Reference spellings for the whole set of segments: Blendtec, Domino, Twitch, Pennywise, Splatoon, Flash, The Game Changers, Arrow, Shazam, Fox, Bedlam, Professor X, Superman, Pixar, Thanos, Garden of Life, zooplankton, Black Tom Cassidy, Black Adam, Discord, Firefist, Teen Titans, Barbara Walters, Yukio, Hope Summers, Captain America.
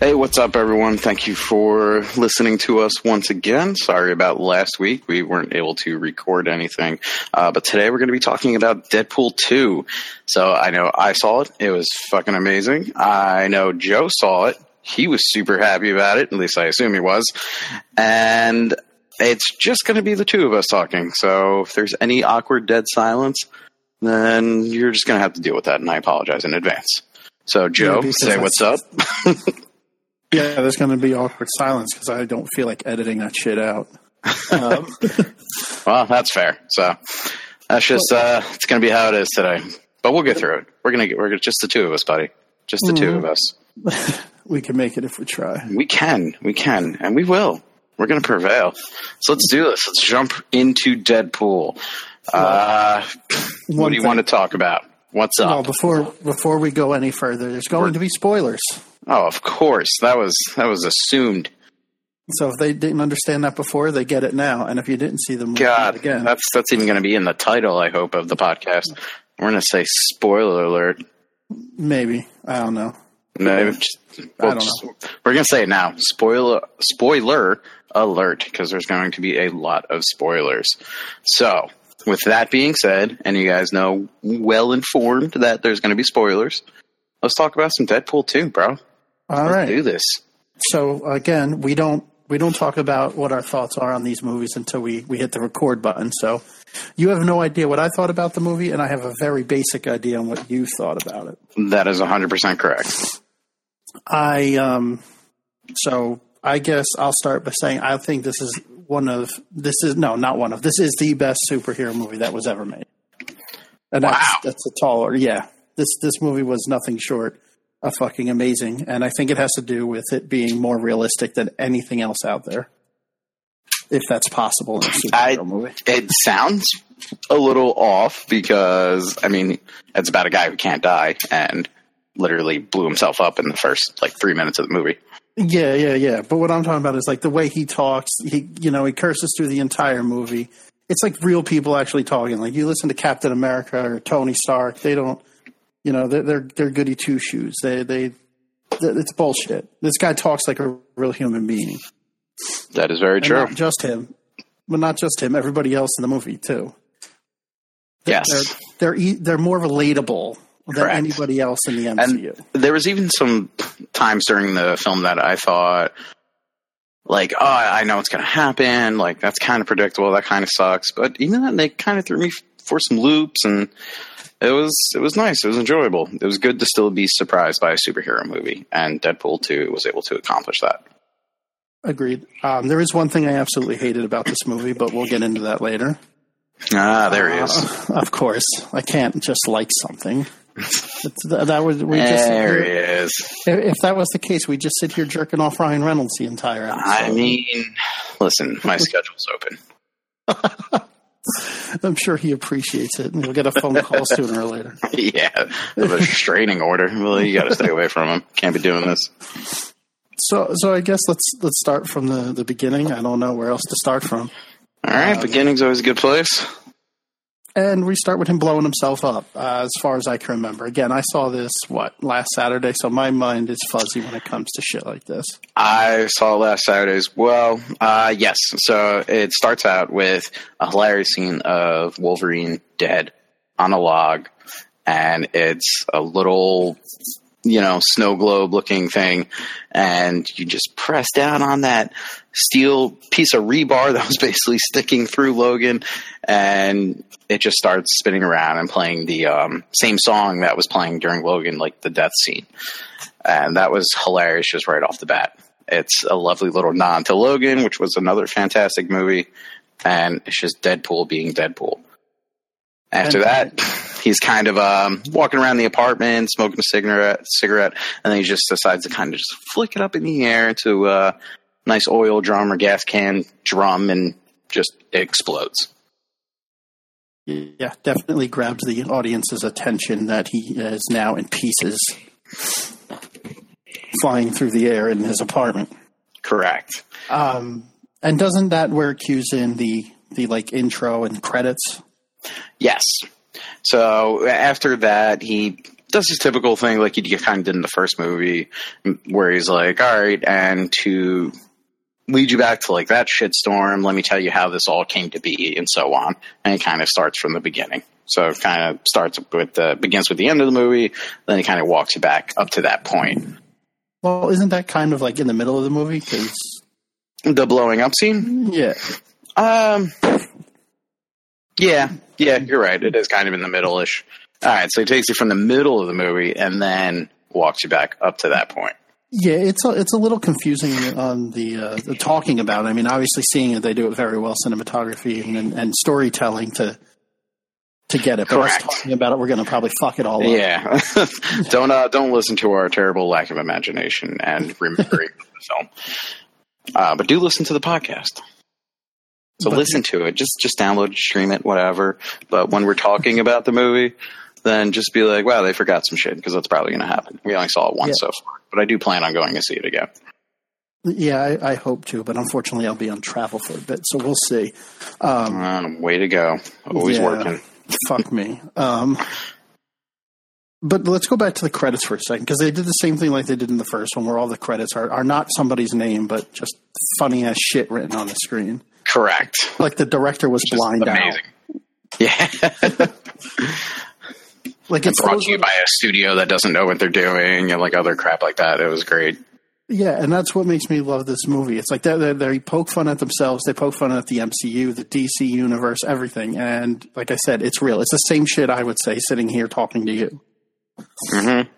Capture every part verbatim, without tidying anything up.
Hey, what's up, everyone? Thank you for listening to us once again. Sorry about last week. We weren't able to record anything. Uh, but today we're going to be talking about Deadpool two. So I know I saw it. It was fucking amazing. I know Joe saw it. He was super happy about it. At least I assume he was. And it's just going to be the two of us talking. So if there's any awkward dead silence, then you're just going to have to deal with that. And I apologize in advance. So Joe, yeah, say what's up. Yeah, there's going to be awkward silence because I don't feel like editing that shit out. Um, well, that's fair. So that's just uh, it's going to be how it is today. But we'll get through it. We're going to get we're gonna, just the two of us, buddy. Just the mm. two of us. We can make it if we try. We can. We can. And we will. We're going to prevail. So let's do this. Let's jump into Deadpool. Uh, what do you thing. want to talk about? What's up? Well, before before we go any further, there's going We're, to be spoilers. Oh, of course. That was that was assumed. So if they didn't understand that before, they get it now. And if you didn't see them, God, again. that's that's even going to be in the title, I hope, of the podcast. We're going to say spoiler alert. Maybe. I don't know. No, just, well, I don't just, know. We're going to say it now. Spoiler, spoiler alert, because there's going to be a lot of spoilers. So with that being said, and you guys know, well informed that there's going to be spoilers, let's talk about some Deadpool two, bro. All let's right. do this. So, again, we don't we don't talk about what our thoughts are on these movies until we, we hit the record button. So you have no idea what I thought about the movie, and I have a very basic idea on what you thought about it. That is one hundred percent correct. I um, so I guess I'll start by saying I think this is... One of this is no, not one of this is the best superhero movie that was ever made, and wow. that's that's a tall order. Yeah, this this movie was nothing short of fucking amazing, and I think it has to do with it being more realistic than anything else out there, if that's possible in a superhero I, movie. It sounds a little off because I mean it's about a guy who can't die and literally blew himself up in the first like three minutes of the movie. Yeah, yeah, yeah. But what I'm talking about is like the way he talks, he, you know, he curses through the entire movie. It's like real people actually talking. Like you listen to Captain America or Tony Stark. They don't, you know, they're, they're, they're goody two shoes. They, they, it's bullshit. This guy talks like a real human being. That is very and true. Not just him, but not just him, everybody else in the movie too. They're, yes. They're, they're, they're more relatable than Correct. anybody else in the M C U. And there was even some times during the film that I thought, like, oh, I know it's going to happen. Like, that's kind of predictable. That kind of sucks. But even then, they kind of threw me for some loops, and it was it was nice. It was enjoyable. It was good to still be surprised by a superhero movie, and Deadpool two was able to accomplish that. Agreed. Um, there is one thing I absolutely hated about this movie, but we'll get into that later. Ah, there he uh, is. Of course. I can't just like something. That was, we just, there he is. If that was the case, we just sit here jerking off Ryan Reynolds the entire episode. I mean, listen, my schedule's open. I'm sure he appreciates it, and he'll get a phone call sooner or later. Yeah, a restraining order. Well, you got to stay away from him. Can't be doing this. So, so I guess let's let's start from the, the beginning. I don't know where else to start from. All right, um, beginning's always a good place. And we start with him blowing himself up, uh, as far as I can remember. Again, I saw this, what, last Saturday, so my mind is fuzzy when it comes to shit like this. I saw last Saturday as well. Uh, yes, so it starts out with a hilarious scene of Wolverine dead on a log, and it's a little, you know, snow globe-looking thing, and you just press down on that steel piece of rebar that was basically sticking through Logan, and it just starts spinning around and playing the um, same song that was playing during Logan, like the death scene. And that was hilarious just right off the bat. It's a lovely little nod to Logan, which was another fantastic movie, and it's just Deadpool being Deadpool. After that, he's kind of um, walking around the apartment, smoking a cigarette, cigarette, and then he just decides to kind of just flick it up in the air to a nice oil drum or gas can drum, and just it explodes. Yeah, definitely grabs the audience's attention that he is now in pieces, flying through the air in his apartment. Correct. Um, and doesn't that where it cues in the the like intro and credits? Yes. So after that, he does his typical thing like he kind of did in the first movie where he's like, all right, and to lead you back to like that shitstorm, let me tell you how this all came to be and so on. And it kind of starts from the beginning. So it kind of starts with the, begins with the end of the movie. Then it kind of walks you back up to that point. Well, isn't that kind of like in the middle of the movie? 'Cause the blowing up scene? Yeah. Um, yeah, yeah, you're right. It is kind of in the middle-ish. All right, so it takes you from the middle of the movie and then walks you back up to that point. Yeah, it's a, it's a little confusing on the, uh, the talking about it. I mean, obviously seeing it, they do it very well, cinematography and, and, and storytelling to to get it. But Correct. us talking about it, we're going to probably fuck it all yeah. up. Yeah. don't, uh, don't listen to our terrible lack of imagination and remembering the film. Uh, but do listen to the podcast. So but, listen to it. Just just download, stream it, whatever. But when we're talking about the movie, then just be like, wow, they forgot some shit, because that's probably going to happen. We only saw it once yeah. so far. But I do plan on going to see it again. Yeah, I, I hope to. But unfortunately, I'll be on travel for a bit. So we'll see. Um, um, way to go. Always yeah, working. Fuck me. Um, but let's go back to the credits for a second, because they did the same thing like they did in the first one, where all the credits are, are not somebody's name, but just funny-ass shit written on the screen. Correct. Like the director was Which blind amazing. Out. Yeah. Like it's brought to you by a studio that doesn't know what they're doing and like other crap like that. It was great. Yeah, and that's what makes me love this movie. It's like they they poke fun at themselves. They poke fun at the M C U, the D C universe, everything. And like I said, it's real. It's the same shit I would say sitting here talking to you. Mm-hmm.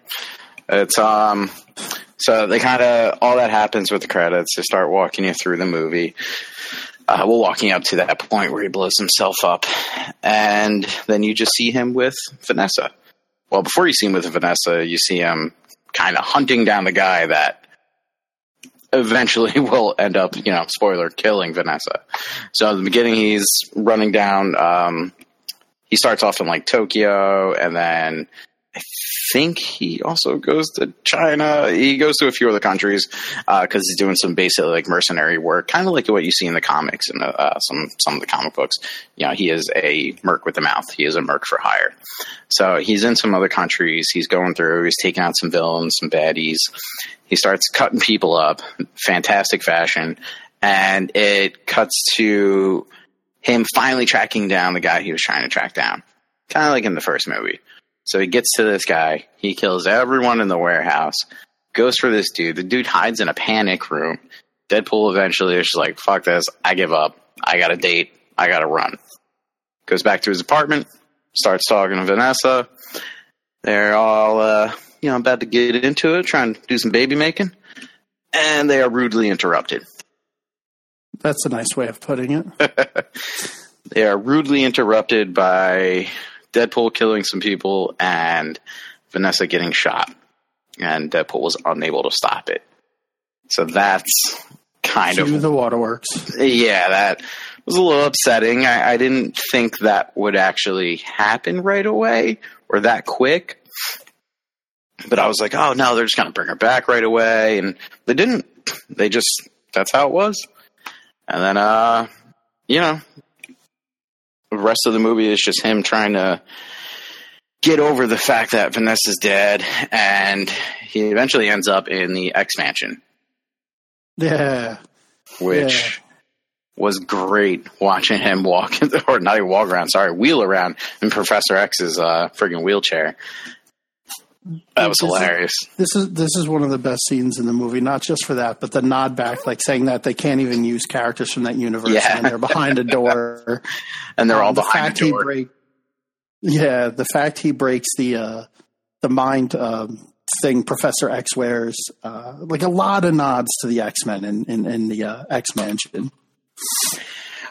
It's um. So they kind of all that happens with the credits. They start walking you through the movie. Uh, well, walking up to that point where he blows himself up, and then you just see him with Vanessa. Well, before you see him with Vanessa, you see him kind of hunting down the guy that eventually will end up, you know, spoiler, killing Vanessa. So at the beginning, he's running down. Um, he starts off in like Tokyo, and then I think he also goes to China. He goes to a few other countries because uh, he's doing some basic like mercenary work, kind of like what you see in the comics and uh, some some of the comic books. You know, he is a merc with a mouth. He is a merc for hire. So he's in some other countries. He's going through. He's taking out some villains, some baddies. He starts cutting people up, fantastic fashion, and it cuts to him finally tracking down the guy he was trying to track down, kind of like in the first movie. So he gets to this guy. He kills everyone in the warehouse, goes for this dude. The dude hides in a panic room. Deadpool eventually is just like, fuck this. I give up. I got a date. I got to run. Goes back to his apartment, starts talking to Vanessa. They're all, uh, you know, about to get into it, trying to do some baby making. And they are rudely interrupted. That's a nice way of putting it. They are rudely interrupted by Deadpool killing some people and Vanessa getting shot, and Deadpool was unable to stop it. So that's kind Cue of the waterworks. Yeah, that was a little upsetting. I, I didn't think that would actually happen right away or that quick. But I was like, oh no, they're just going to bring her back right away. And they didn't. They just, that's how it was. And then, uh, you know, the rest of the movie is just him trying to get over the fact that Vanessa's dead, and he eventually ends up in the X-Mansion. Yeah. Which yeah. was great watching him walk, or not even walk around, sorry, wheel around in Professor X's uh, friggin' wheelchair. That was this hilarious. Is, this is this is one of the best scenes in the movie, not just for that, but the nod back, like saying that they can't even use characters from that universe, yeah. and they're behind a door, and they're um, all the behind a door. Break, yeah, the fact he breaks the uh, the mind um, thing Professor X wears, uh, like a lot of nods to the X-Men in in, in the uh, X-Mansion.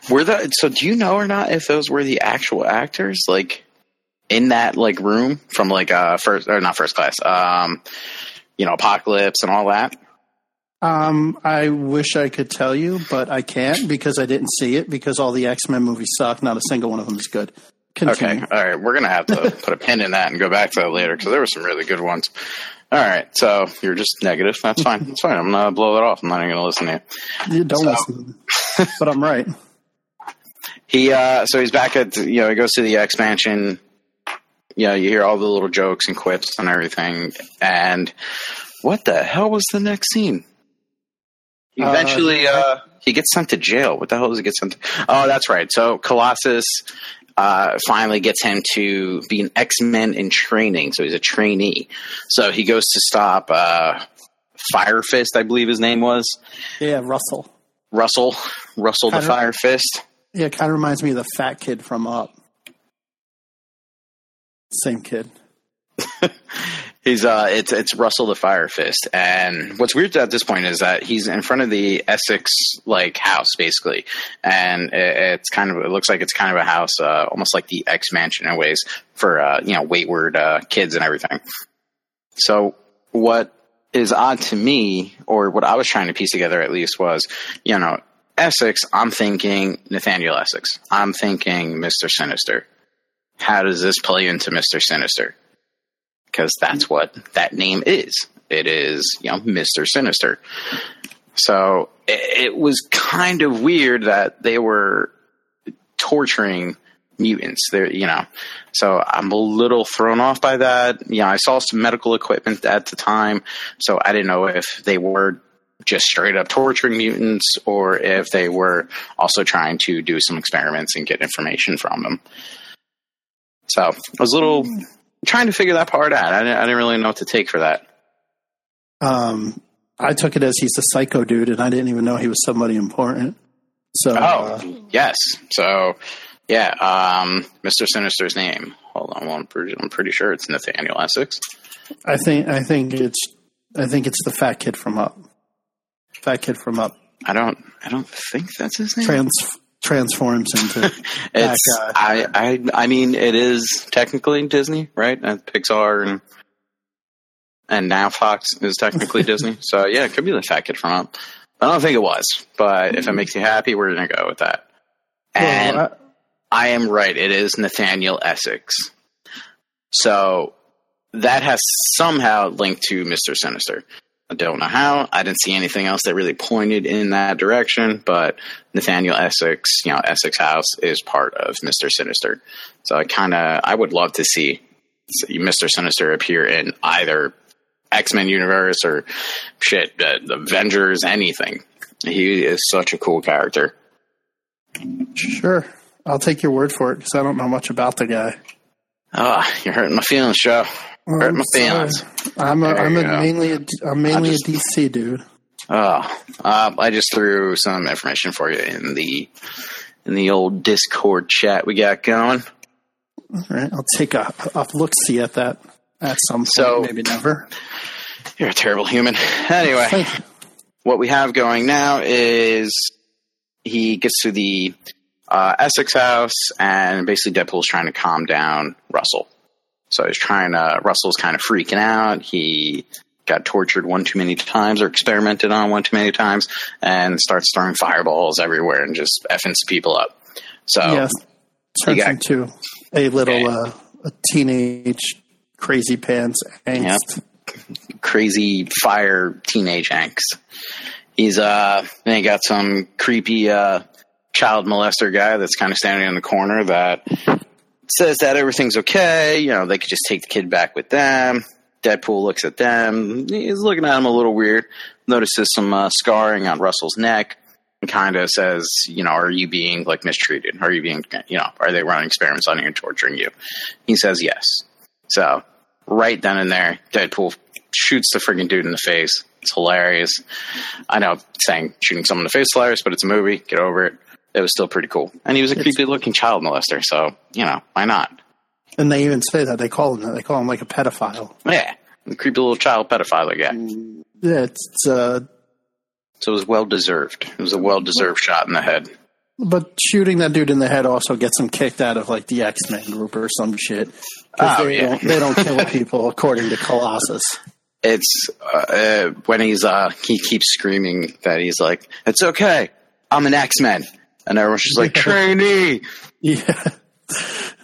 Were the so? Do you know or not if those were the actual actors? Like. In that like room from like uh first or not first class, um, you know, Apocalypse and all that. Um, I wish I could tell you, but I can't because I didn't see it because all the X-Men movies suck. Not a single one of them is good. Continue. Okay, all right, we're gonna have to put a pin in that and go back to that later because there were some really good ones. All right, so you're just negative. That's fine. That's fine. I'm gonna blow that off. I'm not even gonna listen to you. You don't so. listen, but I'm right. He uh, so he's back at you know he goes to the X-Mansion. you know, you hear all the little jokes and quips and everything. And what the hell was the next scene? Eventually, uh, uh, he gets sent to jail. What the hell does he get sent to? Oh, that's right. So Colossus uh, finally gets him to be an X-Men in training. So he's a trainee. So he goes to stop uh, Firefist, I believe his name was. Yeah, Russell. Russell. Russell kinda the Firefist. Yeah, it kind of reminds me of the fat kid from Up. Same kid. He's uh, it's it's Russell the Firefist, and what's weird at this point is that he's in front of the Essex like house basically, and it, it's kind of it looks like it's kind of a house, uh, almost like the X-Mansion in ways for uh, you know wayward uh, kids and everything. So what is odd to me, or what I was trying to piece together at least, was you know Essex. I'm thinking Nathaniel Essex. I'm thinking Mister Sinister. How does this play into Mister Sinister? Because that's what that name is. It is, you know, Mister Sinister. So it, it was kind of weird that they were torturing mutants. They're, you know, so I'm a little thrown off by that. You know, I saw some medical equipment at the time, so I didn't know if they were just straight up torturing mutants or if they were also trying to do some experiments and get information from them. So I was a little... trying to figure that part out. I didn't, I didn't really know what to take for that. Um, I took it as he's a psycho dude, and I didn't even know he was somebody important. So, oh, uh, yes. So, yeah, um, Mister Sinister's name. Hold on, well, I'm, pretty, I'm pretty sure it's Nathaniel Essex. I think. I think it's. I think it's the fat kid from Up. Fat kid from Up. I don't. I don't think that's his name. Trans. Transforms into it's, that guy. I, I, I mean, it is technically Disney, right? And Pixar and and now Fox is technically Disney. So, yeah, it could be the fat kid from Up. I don't think it was, but if it makes you happy, we're going to go with that. And well, I, I am right. It is Nathaniel Essex. So that has somehow linked to Mister Sinister. I don't know how. I didn't see anything else that really pointed in that direction, but Nathaniel Essex, you know, Essex House is part of Mister Sinister. So I kind of, I would love to see Mister Sinister appear in either X-Men universe or shit, the Avengers, anything. He is such a cool character. Sure. I'll take your word for it because I don't know much about the guy. Ah, oh, you're hurting my feelings, Joe. Hurt I'm my feelings. I'm a, I'm a mainly a, I'm mainly just, a D C dude. Oh, uh, I just threw some information for you in the in the old Discord chat we got going. All right, I'll take a, a look see at that at some point. So, maybe never. You're a terrible human. Anyway, what we have going now is he gets to the uh, Essex house, and basically Deadpool's trying to calm down Russell. So he's trying to, Russell's kind of freaking out. He got tortured one too many times or experimented on one too many times and starts throwing fireballs everywhere and just effing people up. So yes, turns got, into a little okay. uh, a teenage crazy pants angst. Yep. Crazy fire teenage angst. He's, uh, then he got some creepy uh, child molester guy that's kind of standing in the corner that says that everything's okay, you know, they could just take the kid back with them. Deadpool looks at them. He's looking at him a little weird. Notices some uh, scarring on Russell's neck and kind of says, you know, are you being, like, mistreated? Are you being, you know, are they running experiments on you and torturing you? He says yes. So right then and there, Deadpool shoots the friggin' dude in the face. It's hilarious. I know saying shooting someone in the face is hilarious, but it's a movie. Get over it. It was still pretty cool. And he was a creepy-looking child molester, so, you know, why not? And they even say that. They call him that. They call him, like, a pedophile. Yeah. The creepy little child pedophile guy. Yeah, it's... it's uh, so it was well-deserved. It was a well-deserved shot in the head. But shooting that dude in the head also gets him kicked out of, like, the X-Men group or some shit. Oh, they, yeah. don't, they don't kill people, according to Colossus. It's... Uh, uh, when he's... Uh, he keeps screaming that he's like, it's okay. I'm an X-Men. And everyone's just like, trainee! Yeah.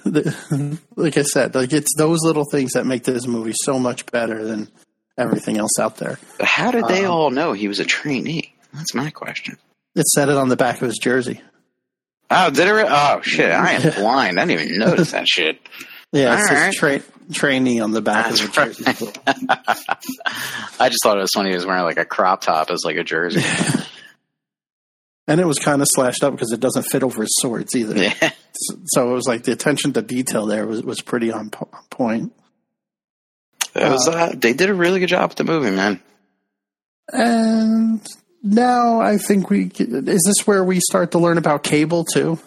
The, like I said, like it's those little things that make this movie so much better than everything else out there. But how did they um, all know he was a trainee? That's my question. It said it on the back of his jersey. Oh, did it? Re- oh, shit. I am blind. I didn't even notice that shit. Yeah, it's right. tra- trainee on the back That's of the jersey. Right. I just thought it was funny. He was wearing like a crop top as like a jersey. Yeah. And it was kind of slashed up because it doesn't fit over his swords either. Yeah. So it was like the attention to detail there was, was pretty on, po- on point. It was, uh, uh, they did a really good job with the movie, man. And now I think we... Is this where we start to learn about Cable, too?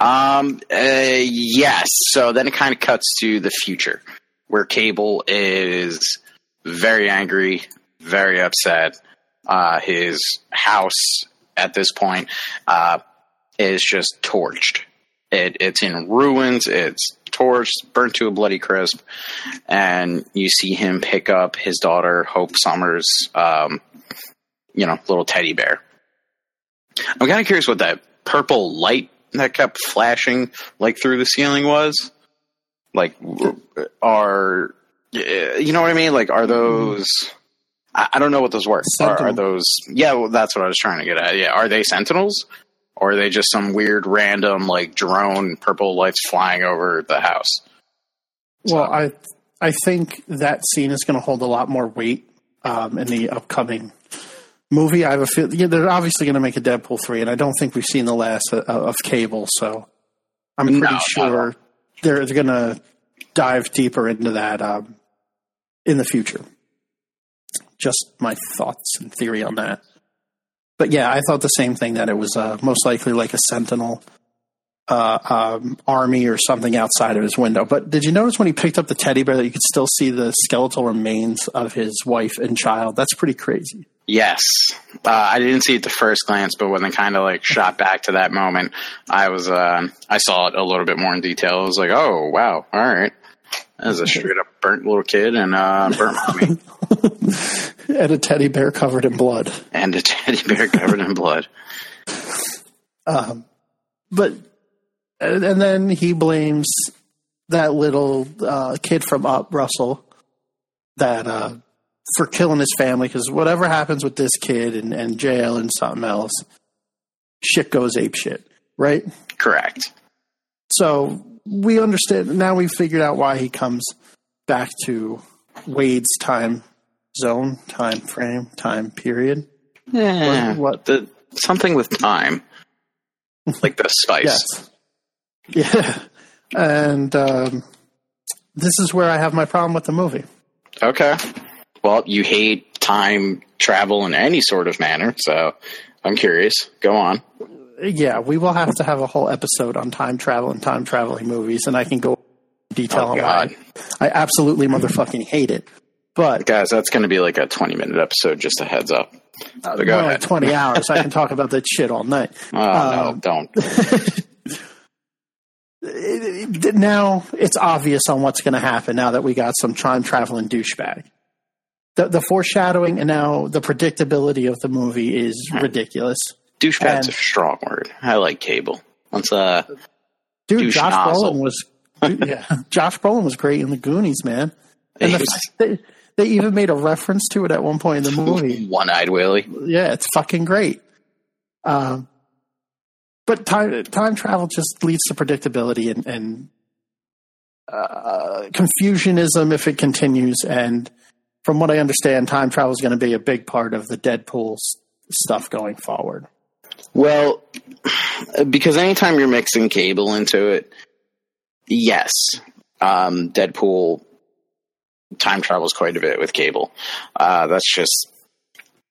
Um. Uh, yes. So then it kind of cuts to the future, where Cable is very angry, very upset. Uh, his house at this point uh, is just torched. It, it's in ruins. It's torched, burnt to a bloody crisp. And you see him pick up his daughter, Hope Summers, um, you know, little teddy bear. I'm kind of curious what that purple light that kept flashing like through the ceiling was. Like, are, you know what I mean? Like, are those... I don't know what those were. Are, are those? Yeah, well, that's what I was trying to get at. Yeah, are they sentinels, or are they just some weird random like drone purple lights flying over the house? So. Well, I I think that scene is going to hold a lot more weight um, in the upcoming movie. I have a feel yeah, they're obviously going to make a Deadpool three, and I don't think we've seen the last of, of Cable, so I'm pretty no, sure they're they're going to dive deeper into that um, in the future. Just my thoughts and theory on that. But yeah, I thought the same thing, that it was uh, most likely like a sentinel uh, um, army or something outside of his window. But did you notice when he picked up the teddy bear that you could still see the skeletal remains of his wife and child? That's pretty crazy. Yes. Uh, I didn't see it at the first glance, but when they kind of like shot back to that moment, I was uh, I saw it a little bit more in detail. I was like, oh, wow. All right. That was a straight up burnt little kid and uh, burnt mommy. And a teddy bear covered in blood. And a teddy bear covered in blood. Um, but and then he blames that little uh, kid from Up, Russell, that uh, for killing his family, because whatever happens with this kid and, and jail and something else, shit goes apeshit, right? Correct. So we understand now. We figured out why he comes back to Wade's time. Zone, time frame, time period. Yeah, what, what? The something with time, like the spice. Yes. Yeah, and um, this is where I have my problem with the movie. Okay, well, you hate time travel in any sort of manner, so I'm curious. Go on. Yeah, we will have to have a whole episode on time travel and time traveling movies, and I can go into detail oh, on God. I absolutely motherfucking hate it. But guys, that's going to be like a twenty-minute episode. Just a heads up. So go ahead. Twenty hours. I can talk about that shit all night. Oh um, no, don't. Now it's obvious on what's going to happen. Now that we got some time traveling douchebag, the, the foreshadowing and now the predictability of the movie is ridiculous. Douchebag's and, a strong word. I like Cable. Once uh, dude, Josh Brolin was. Dude, yeah, Josh Brolin was great in the Goonies, man. And the fact that they even made a reference to it at one point in the movie. One-eyed Willie. Yeah, it's fucking great. Um, but time time travel just leads to predictability and, and uh, confusionism if it continues. And from what I understand, time travel is going to be a big part of the Deadpool stuff going forward. Well, because anytime you're mixing Cable into it, yes, um, Deadpool time travels quite a bit with Cable. Uh, that's just,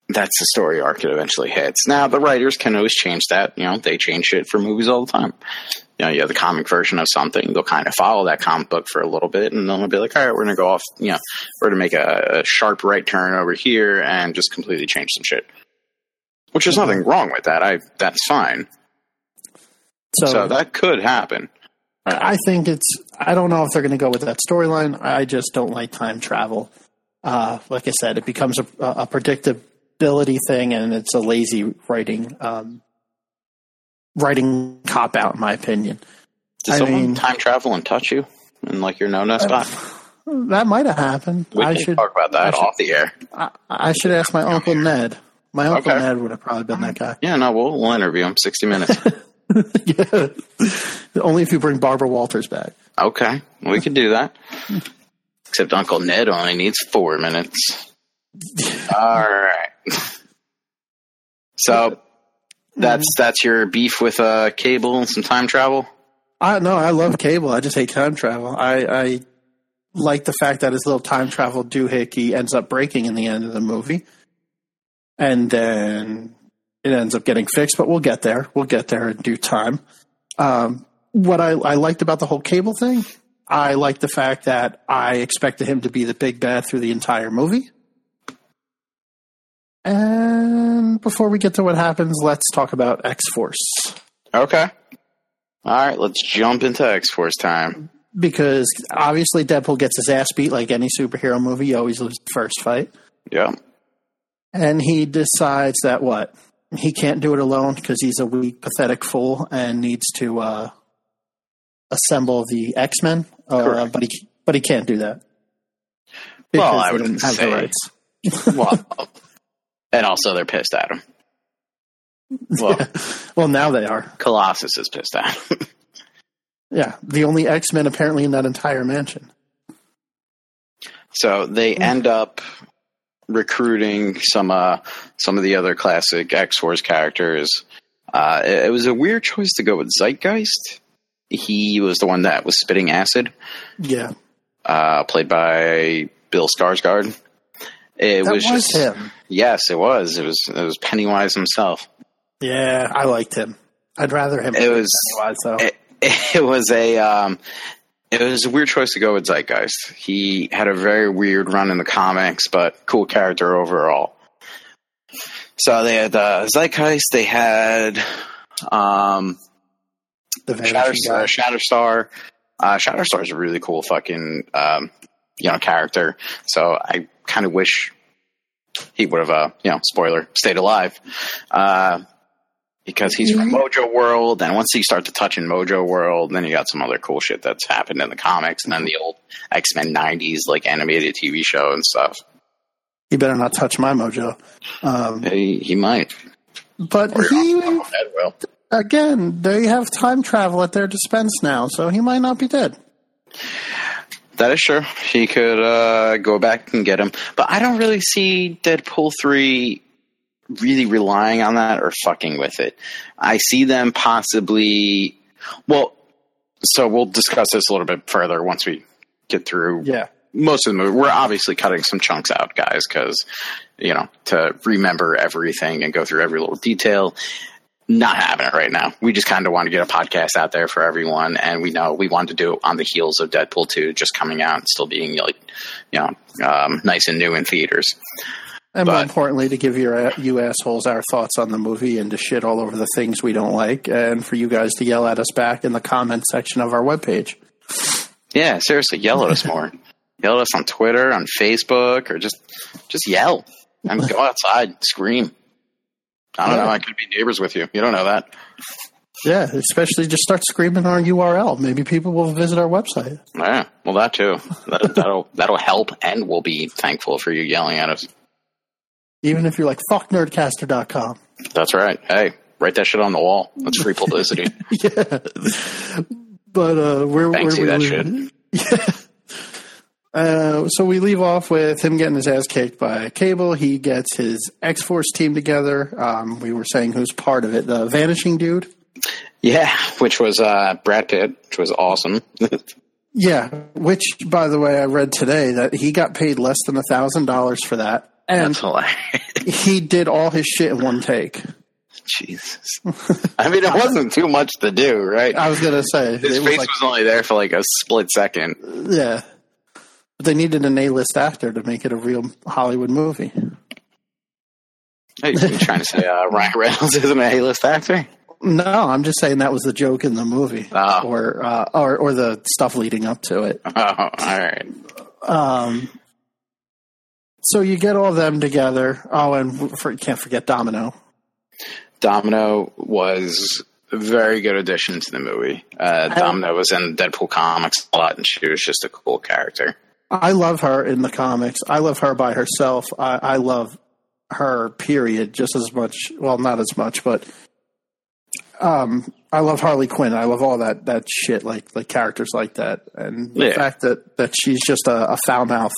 that's the story arc that eventually hits. Now, the writers can always change that. You know, they change shit for movies all the time. You know, you have the comic version of something. They'll kind of follow that comic book for a little bit, and then they'll be like, all right, we're going to go off, you know, we're going to make a, a sharp right turn over here and just completely change some shit. Which is mm-hmm. nothing wrong with that. I That's fine. So, so that could happen. I think it's – I don't know if they're going to go with that storyline. I just don't like time travel. Uh, like I said, it becomes a, a predictability thing, and it's a lazy writing um, writing cop-out, in my opinion. Did I someone mean, time travel and touch you in, like, your no-no spot? That might have happened. We I can should, talk about that should, off the air. I, I should ask my Uncle Ned. My Uncle okay. Ned would have probably been that guy. Yeah, no, we'll, we'll interview him. sixty minutes. Yeah. Only if you bring Barbara Walters back. Okay, we can do that. Except Uncle Ned only needs four minutes. All right. So that's that's your beef with uh, Cable and some time travel? I no, I love Cable. I just hate time travel. I, I like the fact that his little time travel doohickey ends up breaking in the end of the movie. And then it ends up getting fixed, but we'll get there. We'll get there in due time. Um, what I, I liked about the whole Cable thing, I liked the fact that I expected him to be the big bad through the entire movie. And before we get to what happens, let's talk about X-Force. Okay. All right, let's jump into X-Force time. Because obviously Deadpool gets his ass beat like any superhero movie. You always lose the first fight. Yeah. And he decides that what? He can't do it alone because he's a weak, pathetic fool and needs to uh, assemble the X-Men. Uh, but he but he can't do that. Well, I wouldn't have say. The rights. Well, and also they're pissed at him. Well, yeah. Well, now they are. Colossus is pissed at him. Yeah, the only X-Men apparently in that entire mansion. So they yeah. end up recruiting some uh, some of the other classic X-Force characters. Uh, it, it was a weird choice to go with Zeitgeist. He was the one that was spitting acid. Yeah. Uh, played by Bill Skarsgård. It that was, was just, him. Yes, it was. It was it was Pennywise himself. Yeah, I liked him. I'd rather him. It was Pennywise, though. It, it was a um, it was a weird choice to go with Zeitgeist. He had a very weird run in the comics, but cool character overall. So they had uh, Zeitgeist. They had um, the Shatterstar. Shatterstar. Uh, Shatterstar is a really cool fucking um, you know character. So I kind of wish he would have uh, you know spoiler stayed alive. Uh, Because he's from Mojo World, and once you start to touch in Mojo World, then you got some other cool shit that's happened in the comics, and then the old X-Men nineties, like, animated T V show and stuff. He better not touch my Mojo. Um, he, he might. But or he, will. Again, they have time travel at their dispense now, so he might not be dead. That is true. He could uh, go back and get him. But I don't really see Deadpool three... really relying on that or fucking with it. I see them possibly... Well, so we'll discuss this a little bit further once we get through yeah. most of the movie. We're obviously cutting some chunks out, guys, because, you know, to remember everything and go through every little detail, not having it right now. We just kind of want to get a podcast out there for everyone, and we know we wanted to do it on the heels of Deadpool two just coming out and still being, like, you know, um, nice and new in theaters. And but, more importantly, to give your, you assholes our thoughts on the movie and to shit all over the things we don't like and for you guys to yell at us back in the comment section of our webpage. Yeah, seriously, yell at us more. Yell at us on Twitter, on Facebook, or just just yell. I mean, go outside, scream. I don't yeah. know, I could be neighbors with you. You don't know that. Yeah, especially just start screaming our U R L. Maybe people will visit our website. Yeah, well, that too. That, that'll that'll help, and we'll be thankful for you yelling at us. Even if you're like, fuck nerdcaster dot com. That's right. Hey, write that shit on the wall. That's free publicity. Yeah. But uh, we're... Banksy we're, that we're, shit. Yeah. Uh, so we leave off with him getting his ass kicked by Cable. He gets his X-Force team together. Um, we were saying who's part of it. The Vanishing Dude. Yeah, which was uh, Brad Pitt, which was awesome. Yeah, which, by the way, I read today that he got paid less than one thousand dollars for that. And he did all his shit in one take. Jesus. I mean, it wasn't too much to do, right? I was going to say. His face was, like, was only there for like a split second. Yeah. But they needed an A-list actor to make it a real Hollywood movie. Are you trying to say uh, Ryan Reynolds isn't an A-list actor? No, I'm just saying that was the joke in the movie. Oh. Or, uh, or, or the stuff leading up to it. Oh, all right. Um... So you get all of them together. Oh, and for, can't forget Domino. Domino was a very good addition to the movie. Uh, Domino was in Deadpool comics a lot, and she was just a cool character. I love her in the comics. I love her by herself. I, I love her, period, just as much. Well, not as much, but Um, I love Harley Quinn. I love all that, that shit, like like characters like that. And yeah. the fact that, that she's just a, a foul-mouth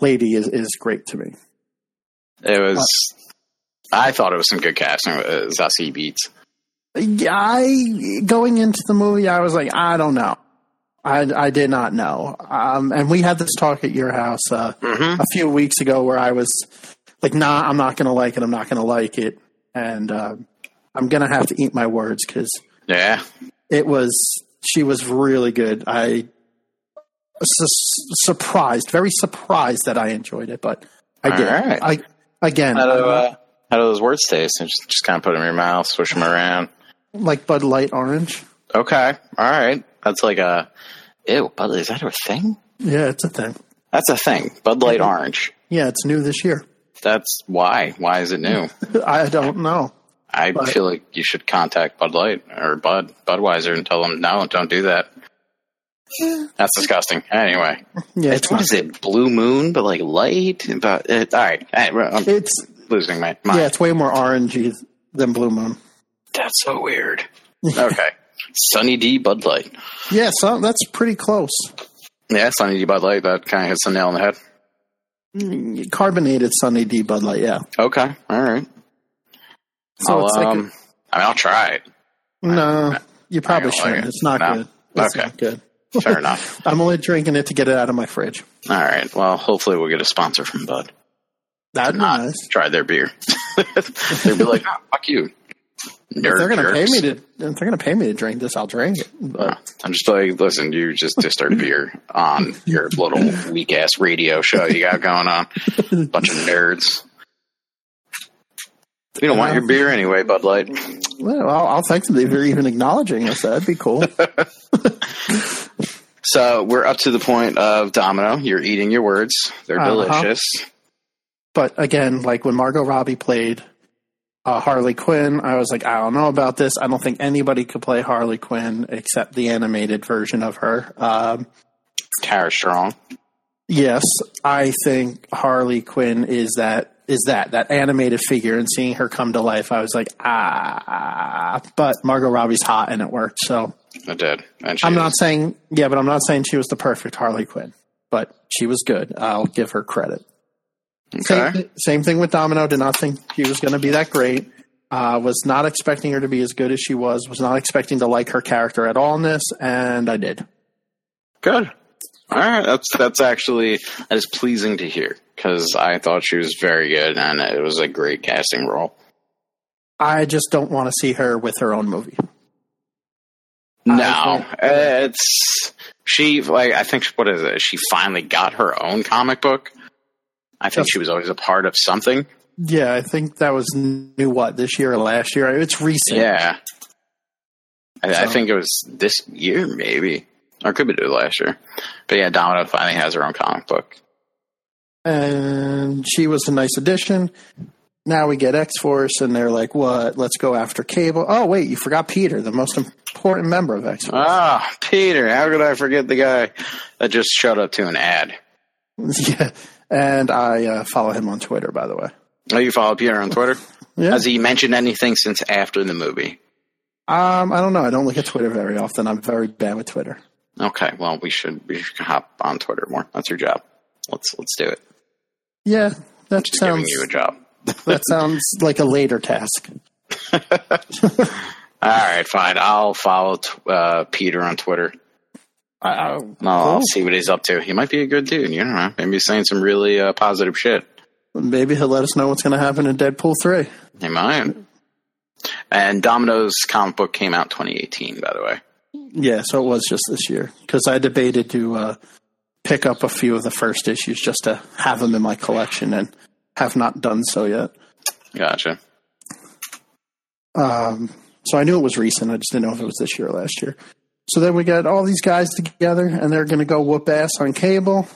lady is, is great to me. It was... Uh, I thought it was some good casting with Zazie Beetz. I, going into the movie, I was like, I don't know. I, I did not know. Um, and we had this talk at your house uh, mm-hmm. a few weeks ago where I was like, nah, I'm not going to like it. I'm not going to like it. And uh, I'm going to have to eat my words because yeah. it was, she was really good. I was surprised, very surprised that I enjoyed it, but I did. Right. I, again, how do, uh, how do those words taste? And just, just kind of put them in your mouth, swish them around. Like Bud Light orange. Okay. All right. That's like a, ew, Bud Light, is that a thing? Yeah, it's a thing. That's a thing. Bud Light orange. Yeah, it's new this year. That's why. Why is it new? I don't know. I but. feel like you should contact Bud Light or Bud Budweiser and tell them, no, don't do that. Yeah. That's disgusting. Anyway. Yeah, it's, it's what is it? Blue Moon, but like light? But it, all right. I'm it's, losing my mind. Yeah, it's way more orangey than Blue Moon. That's so weird. Okay. Sunny D Bud Light. Yeah, so that's pretty close. Yeah, Sunny D Bud Light. That kind of hits the nail on the head. Carbonated Sunny D Bud Light, yeah. Okay, all right. So I'll, it's like um, a, I mean, I'll try it. No, I, you probably shouldn't. Like it. It's not no. good. It's okay. not good. Fair enough. I'm only drinking it to get it out of my fridge. All right. Well, hopefully we'll get a sponsor from Bud. That'd be nice. Try their beer. They'd be like, oh, fuck you. If they're gonna pay me to, if they're gonna pay me to drink this, I'll drink it. But. Oh, I'm just like, listen, you just dissed our beer on your little weak ass radio show you got going on. Bunch of nerds. We don't um, want your beer anyway, Bud Light. Well, I'll, I'll thank them if you're even acknowledging us. That'd be cool. So we're up to the point of Domino. You're eating your words. They're uh-huh. delicious. But again, like when Margot Robbie played. Uh, Harley Quinn, I was like, I don't know about this. I don't think anybody could play Harley Quinn except the animated version of her. Um, Tara Strong. Yes, I think Harley Quinn is that is that that animated figure, and seeing her come to life, I was like, ah. But Margot Robbie's hot, and it worked. So it did. And she I'm is. not saying yeah, but I'm not saying she was the perfect Harley Quinn, but she was good. I'll give her credit. Okay. Same, th- same thing with Domino. Did not think she was going to be that great. Uh, was not expecting her to be as good as she was. Was not expecting to like her character at all in this, and I did. Good. All right. That's that's actually that is pleasing to hear because I thought she was very good and it was a great casting role. I just don't want to see her with her own movie. No, it's she. Like I think what is it? She finally got her own comic book. I think she was always a part of something. Yeah, I think that was new, what, this year or last year? It's recent. Yeah. I, so. I think it was this year, maybe. Or could be due last year. But yeah, Domino finally has her own comic book. And she was a nice addition. Now we get X-Force, and they're like, what? Let's go after Cable. Oh, wait, you forgot Peter, the most important member of X-Force. Ah, Peter. How could I forget the guy that just showed up to an ad? Yeah. And I uh, follow him on Twitter, by the way. Oh, you follow Peter on Twitter? Yeah. Has he mentioned anything since after the movie? Um, I don't know. I don't look at Twitter very often. I'm very bad with Twitter. Okay. Well, we should we should hop on Twitter more. That's your job. Let's let's do it. Yeah, that just sounds. Giving you a job. That sounds like a later task. All right, fine. I'll follow t- uh, Peter on Twitter. Uh, no, I'll see what he's up to. He might be a good dude. You don't know. Maybe he's saying some really uh, positive shit. Maybe he'll let us know what's going to happen in Deadpool three. He might. And Domino's comic book came out twenty eighteen, by the way. Yeah, so it was just this year. Because I debated to uh, pick up a few of the first issues just to have them in my collection and have not done so yet. Gotcha. Um, so I knew it was recent. I just didn't know if it was this year or last year. So then we got all these guys together, and they're going to go whoop ass on Cable.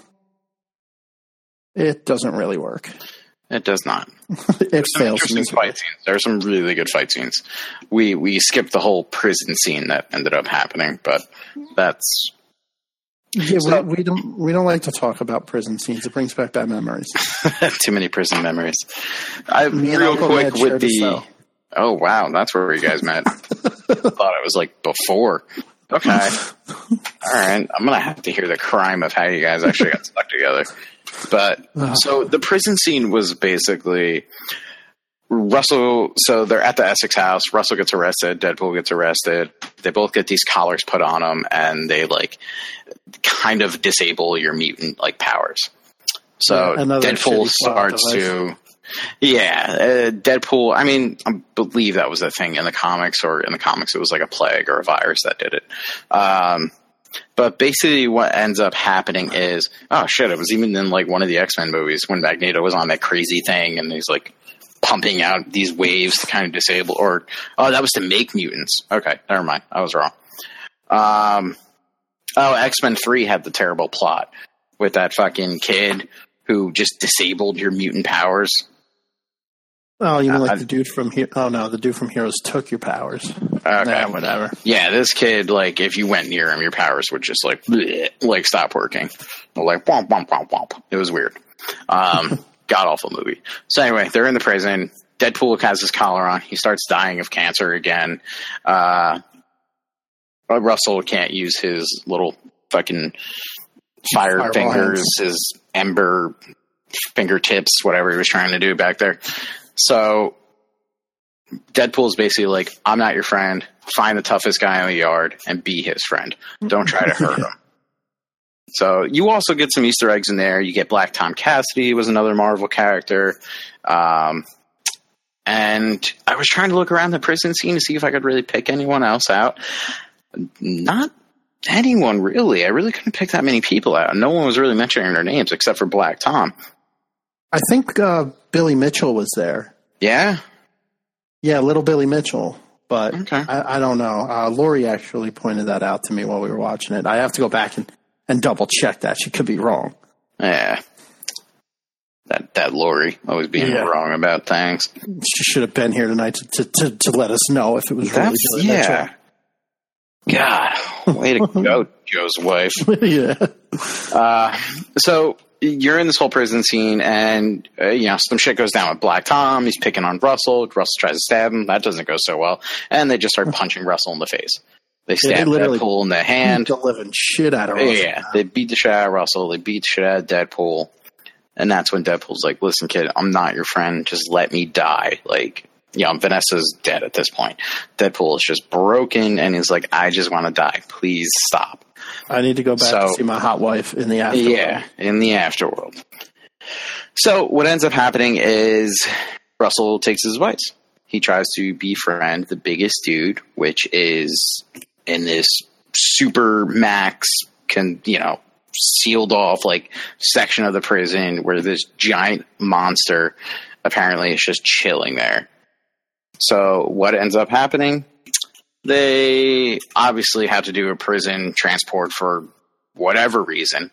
It doesn't really work. It does not. it There's fails. Some interesting fight scenes. There are some really good fight scenes. We we skipped the whole prison scene that ended up happening, but that's yeah. So, we, we don't we don't like to talk about prison scenes. It brings back bad memories. Too many prison memories. I Me real quick with the. Oh, wow. That's where you guys met. I thought it was like before. Okay. All right. I'm going to have to hear the crime of how you guys actually got stuck together. But so the prison scene was basically Russell. So they're at the Essex house. Russell gets arrested. Deadpool gets arrested. They both get these collars put on them and they like kind of disable your mutant like powers. So yeah, Deadpool starts to. Yeah, uh, Deadpool, I mean, I believe that was a thing in the comics, or in the comics it was like a plague or a virus that did it. Um, but basically what ends up happening is, oh shit, it was even in like one of the X-Men movies when Magneto was on that crazy thing and he's like pumping out these waves to kind of disable, or, oh, that was to make mutants. Okay, never mind, I was wrong. Um, oh, X-Men three had the terrible plot with that fucking kid who just disabled your mutant powers. Oh, you mean like uh, the dude from here? Oh no, the dude from Heroes took your powers. Okay, nah, whatever. Yeah, this kid, like, if you went near him, your powers would just like, bleh, like stop working. Like, womp womp womp womp. It was weird. Um, god awful movie. So anyway, they're in the prison. Deadpool has his collar on. He starts dying of cancer again. Uh, Russell can't use his little fucking fire, fire fingers, lines. His ember fingertips, whatever he was trying to do back there. So Deadpool's basically like, I'm not your friend. Find the toughest guy in the yard and be his friend. Don't try to hurt him. So you also get some Easter eggs in there. You get Black Tom Cassidy was another Marvel character. Um, and I was trying to look around the prison scene to see if I could really pick anyone else out. Not anyone, really. I really couldn't pick that many people out. No one was really mentioning their names except for Black Tom. I think uh, Billy Mitchell was there. Yeah? Yeah, little Billy Mitchell. But okay. I, I don't know. Uh, Lori actually pointed that out to me while we were watching it. I have to go back and, and double-check that. She could be wrong. Yeah. That that Lori always being yeah. wrong about things. She should have been here tonight to, to, to, to let us know if it was That's, really Billy yeah. Mitchell. God, way to go, Joe's wife. Yeah. Uh, so you're in this whole prison scene, and uh, you know, some shit goes down with Black Tom. He's picking on Russell. Russell tries to stab him. That doesn't go so well, and they just start punching Russell in the face. They stab yeah, they Deadpool in the hand. Beat the living shit out of Russell. Yeah, now. They beat the shit out of Russell. They beat the shit out of Deadpool, and that's when Deadpool's like, "Listen, kid, I'm not your friend. Just let me die." Like. You know, Vanessa's dead at this point. Deadpool is just broken, and he's like, I just want to die. Please stop. I need to go back so, and see my hot wife in the afterworld. Yeah, in the afterworld. So what ends up happening is Russell takes his advice. He tries to befriend the biggest dude, which is in this super max, can you know, sealed off, like, section of the prison where this giant monster apparently is just chilling there. So what ends up happening? They obviously have to do a prison transport for whatever reason.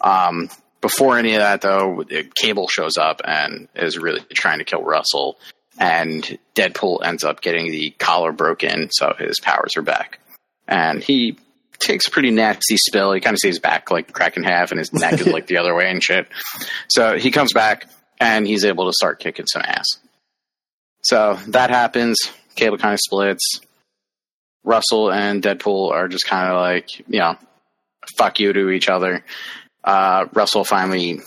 Um, before any of that, though, Cable shows up and is really trying to kill Russell. And Deadpool ends up getting the collar broken, so his powers are back. And he takes a pretty nasty spill. You kind of see his back, like, crack in half, and his neck is, like, the other way and shit. So he comes back, and he's able to start kicking some ass. So that happens. Cable kind of splits. Russell and Deadpool are just kind of like, you know, fuck you to each other. Uh, Russell finally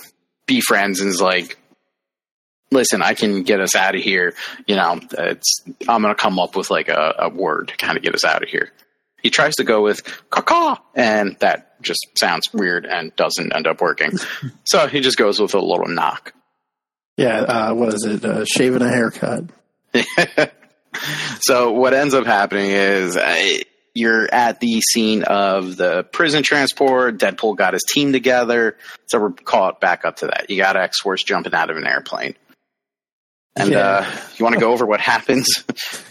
befriends and is like, listen, I can get us out of here. You know, it's, I'm going to come up with like a, a word to kind of get us out of here. He tries to go with caw-caw, and that just sounds weird and doesn't end up working. So he just goes with a little knock. Yeah, uh, what is it? Uh, shaving a haircut. So what ends up happening is uh, you're at the scene of the prison transport. Deadpool got his team together, so we're caught back up to that. You got X-Force jumping out of an airplane, and yeah. uh, you want to go over what happens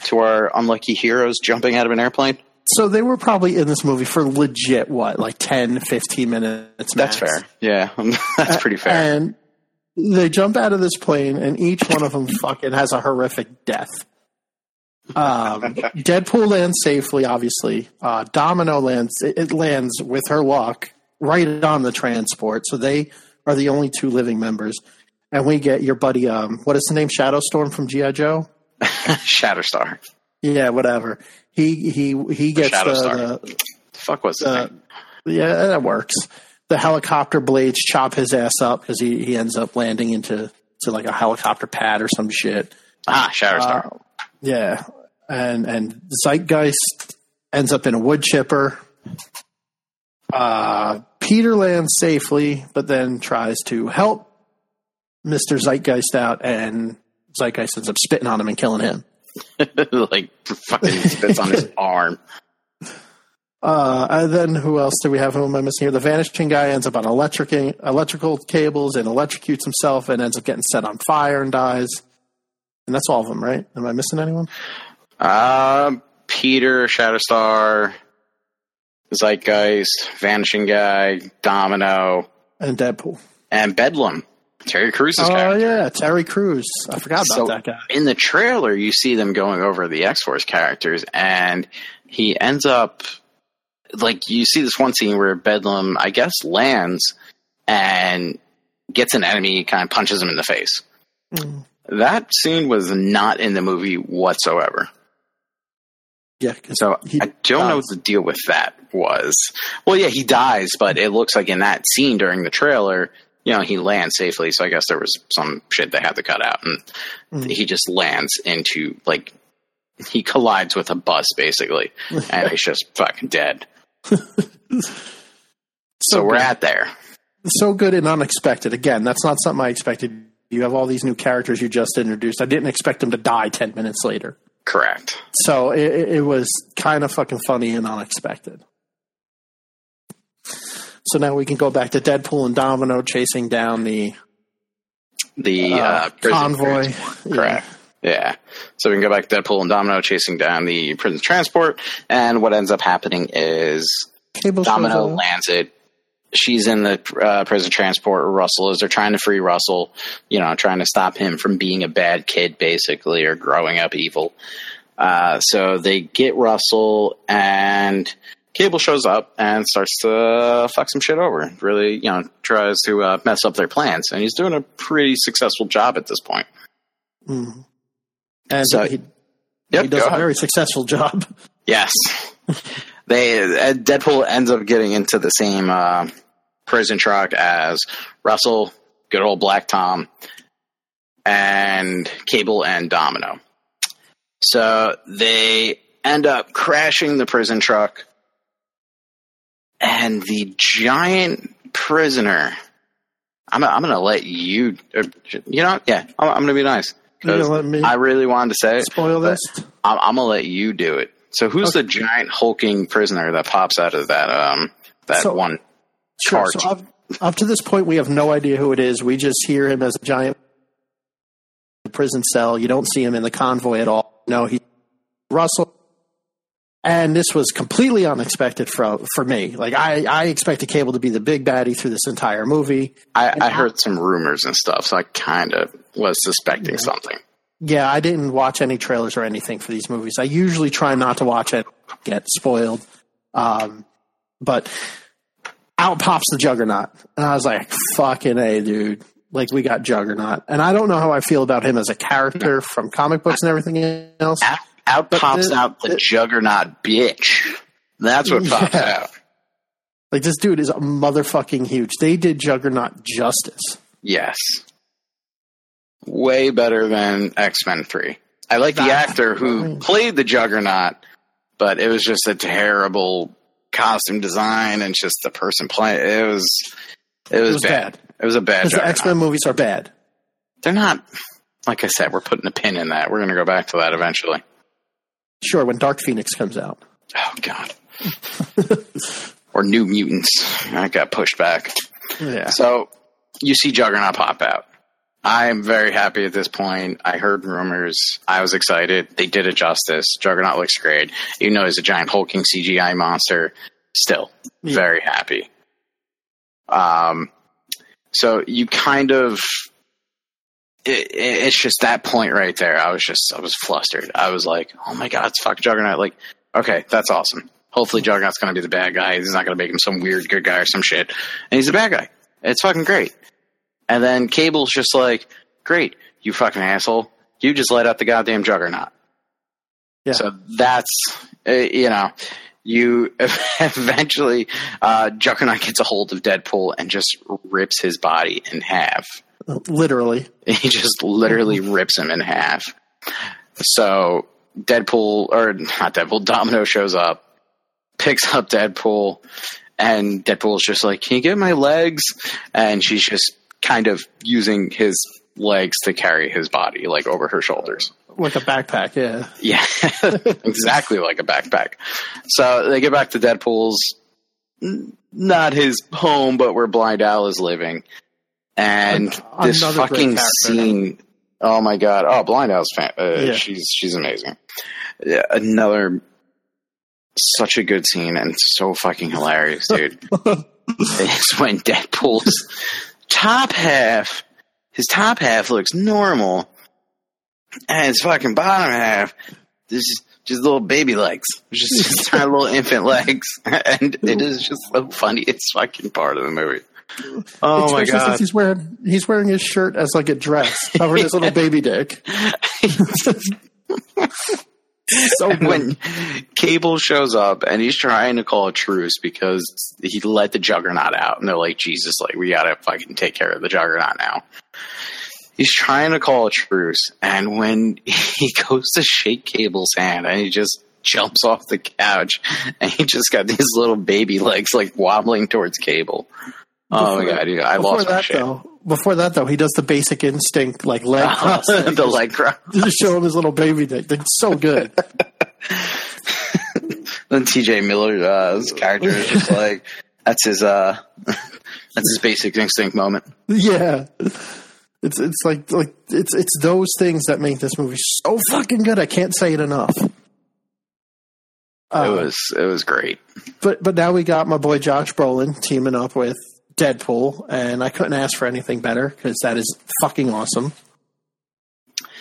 to our unlucky heroes jumping out of an airplane? So they were probably in this movie for legit what, like ten, fifteen minutes max. That's fair. Yeah, that's pretty fair. And they jump out of this plane, and each one of them fucking has a horrific death. Um, Deadpool lands safely, obviously. Uh, Domino lands, it, it lands with her luck right on the transport. So they are the only two living members. And we get your buddy, um, what is the name? Shadowstorm from G I Joe? Shatterstar. Yeah, whatever. He he he gets the, the, the fuck was it? Yeah, that works. The helicopter blades chop his ass up because he, he ends up landing into to like a helicopter pad or some shit. Ah, Shatterstar. Uh, yeah, and and Zeitgeist ends up in a wood chipper. Uh, Peter lands safely, but then tries to help Mister Zeitgeist out, and Zeitgeist ends up spitting on him and killing him. Like fucking spits on his arm. Uh, and then who else do we have? Who am I missing here? The vanishing guy ends up on electric electrical cables and electrocutes himself and ends up getting set on fire and dies. And that's all of them, right? Am I missing anyone? Uh, Peter, Shatterstar, Zeitgeist, Vanishing Guy, Domino. And Deadpool. And Bedlam. Terry Crews' character. Oh, yeah, Terry Crews. I forgot about so that guy. In the trailer, you see them going over the X-Force characters, and he ends up... Like, you see this one scene where Bedlam, I guess, lands and gets an enemy, kind of punches him in the face. Mm. That scene was not in the movie whatsoever. Yeah. So he, I don't uh, know what the deal with that was. Well, yeah, he dies, but it looks like in that scene during the trailer, you know, he lands safely. So I guess there was some shit they had to cut out, and mm. he just lands into, like, he collides with a bus, basically, and he's just fucking dead. so, so we're good. at there. So good and unexpected. Again, that's not something I expected. You have all these new characters you just introduced. I didn't expect them to die ten minutes later. Correct. So it, it was kind of fucking funny and unexpected. So now we can go back to Deadpool and Domino chasing down the the uh, uh, convoy. Transport. Correct. Yeah. yeah. So we can go back to Deadpool and Domino chasing down the prison transport, and what ends up happening is Cable Domino lands it. She's in the uh, prison transport. Russell is. They're trying to free Russell, you know, trying to stop him from being a bad kid, basically, or growing up evil. Uh, so they get Russell, and Cable shows up and starts to fuck some shit over. Really, you know, tries to uh, mess up their plans, and he's doing a pretty successful job at this point. Mm. And so, he, yep, he does a very successful job. Yes. They Deadpool ends up getting into the same uh, prison truck as Russell, good old Black Tom, and Cable and Domino. So they end up crashing the prison truck, and the giant prisoner. I'm I'm gonna let you. You know, yeah, I'm, I'm gonna be nice because I really wanted to say it. Spoil this. I'm, I'm gonna let you do it. So who's okay. the giant hulking prisoner that pops out of that um that so, one charge? Sure, so up, up to this point, we have no idea who it is. We just hear him as a giant prison cell. You don't see him in the convoy at all. No, he's Russell. And this was completely unexpected for, for me. Like, I, I expected Cable to be the big baddie through this entire movie. I, I heard I, some rumors and stuff, so I kind of was suspecting yeah. something. Yeah, I didn't watch any trailers or anything for these movies. I usually try not to watch it, get spoiled. Um, but out pops the Juggernaut. And I was like, fucking A, dude. Like, we got Juggernaut. And I don't know how I feel about him as a character from comic books and everything else. Out, out pops this, out the it, Juggernaut bitch. That's what pops yeah. out. Like, this dude is motherfucking huge. They did Juggernaut justice. Yes. Way better than X-Men three. I like the actor who played the Juggernaut, but it was just a terrible costume design and just the person playing. It was it was, it was bad. bad. It was a bad Juggernaut. The X-Men movies are bad. They're not, like I said, we're putting a pin in that. We're going to go back to that eventually. Sure, when Dark Phoenix comes out. Oh, God. Or New Mutants. I got pushed back. Yeah. So you see Juggernaut pop out. I'm very happy at this point. I heard rumors. I was excited. They did it justice. Juggernaut looks great. You know, he's a giant hulking C G I monster. Still, yeah. very happy. Um, so you kind of, it, it, it's just that point right there. I was just, I was flustered. I was like, oh my God, it's fucking Juggernaut. Like, okay, that's awesome. Hopefully Juggernaut's going to be the bad guy. He's not going to make him some weird good guy or some shit. And he's the bad guy. It's fucking great. And then Cable's just like, great, you fucking asshole. You just let out the goddamn Juggernaut. Yeah. So that's, you know, you eventually, uh, Juggernaut gets a hold of Deadpool and just rips his body in half. Literally. He just literally rips him in half. So Deadpool, or not Deadpool, Domino shows up, picks up Deadpool, and Deadpool's just like, can you get my legs? And she's just kind of using his legs to carry his body, like, over her shoulders. Like a backpack, yeah. Yeah, exactly like a backpack. So they get back to Deadpool's, not his home, but where Blind Al is living. And An- this fucking scene... Oh my god! Oh, Blind Al's fan. Uh, yeah. She's she's amazing. Yeah, another such a good scene and so fucking hilarious, dude. It's when Deadpool's top half, his top half looks normal, and his fucking bottom half, this is just little baby legs, just, just tiny little infant legs, and it is just the funniest fucking part of the movie. Oh it's my god! Like he's wearing he's wearing his shirt as like a dress over his little baby dick. So and when Cable shows up and he's trying to call a truce because he let the Juggernaut out, and they're like, Jesus, like we gotta fucking take care of the Juggernaut now. He's trying to call a truce, and when he goes to shake Cable's hand, and he just jumps off the couch, and he just got these little baby legs like wobbling towards Cable. Before, oh my god! Dude, I lost that, my shit. Though, before that, though, he does the Basic Instinct like leg cross, the just, leg cross. Just show him his little baby dick. It's so good. Then T J Miller's uh, character is just like, that's his uh, that's his Basic Instinct moment. Yeah, it's it's like like it's it's those things that make this movie so fucking good. I can't say it enough. Um, it was it was great. But but now we got my boy Josh Brolin teaming up with Deadpool, and I couldn't ask for anything better because that is fucking awesome.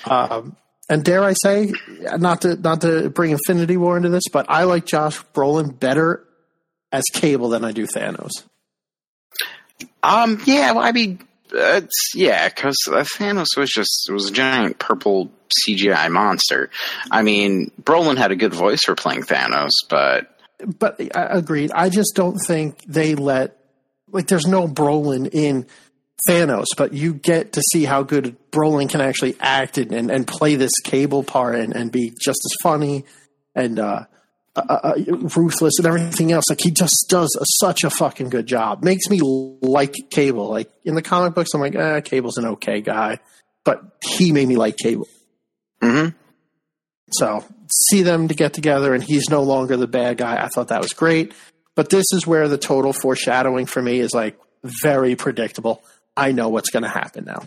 Um, and dare I say, not to not to bring Infinity War into this, but I like Josh Brolin better as Cable than I do Thanos. Um, yeah, well, I mean, it's, yeah, because Thanos was just was a giant purple C G I monster. I mean, Brolin had a good voice for playing Thanos, but but I agreed. I just don't think they let. Like, there's no Brolin in Thanos, but you get to see how good Brolin can actually act and, and, and play this Cable part and, and be just as funny and uh, uh, uh, ruthless and everything else. Like, he just does a, such a fucking good job. Makes me like Cable. Like, in the comic books, I'm like, eh, Cable's an okay guy. But he made me like Cable. Mm-hmm. So, see them to get together, and he's no longer the bad guy. I thought that was great. But this is where the total foreshadowing for me is, like, very predictable. I know what's going to happen now.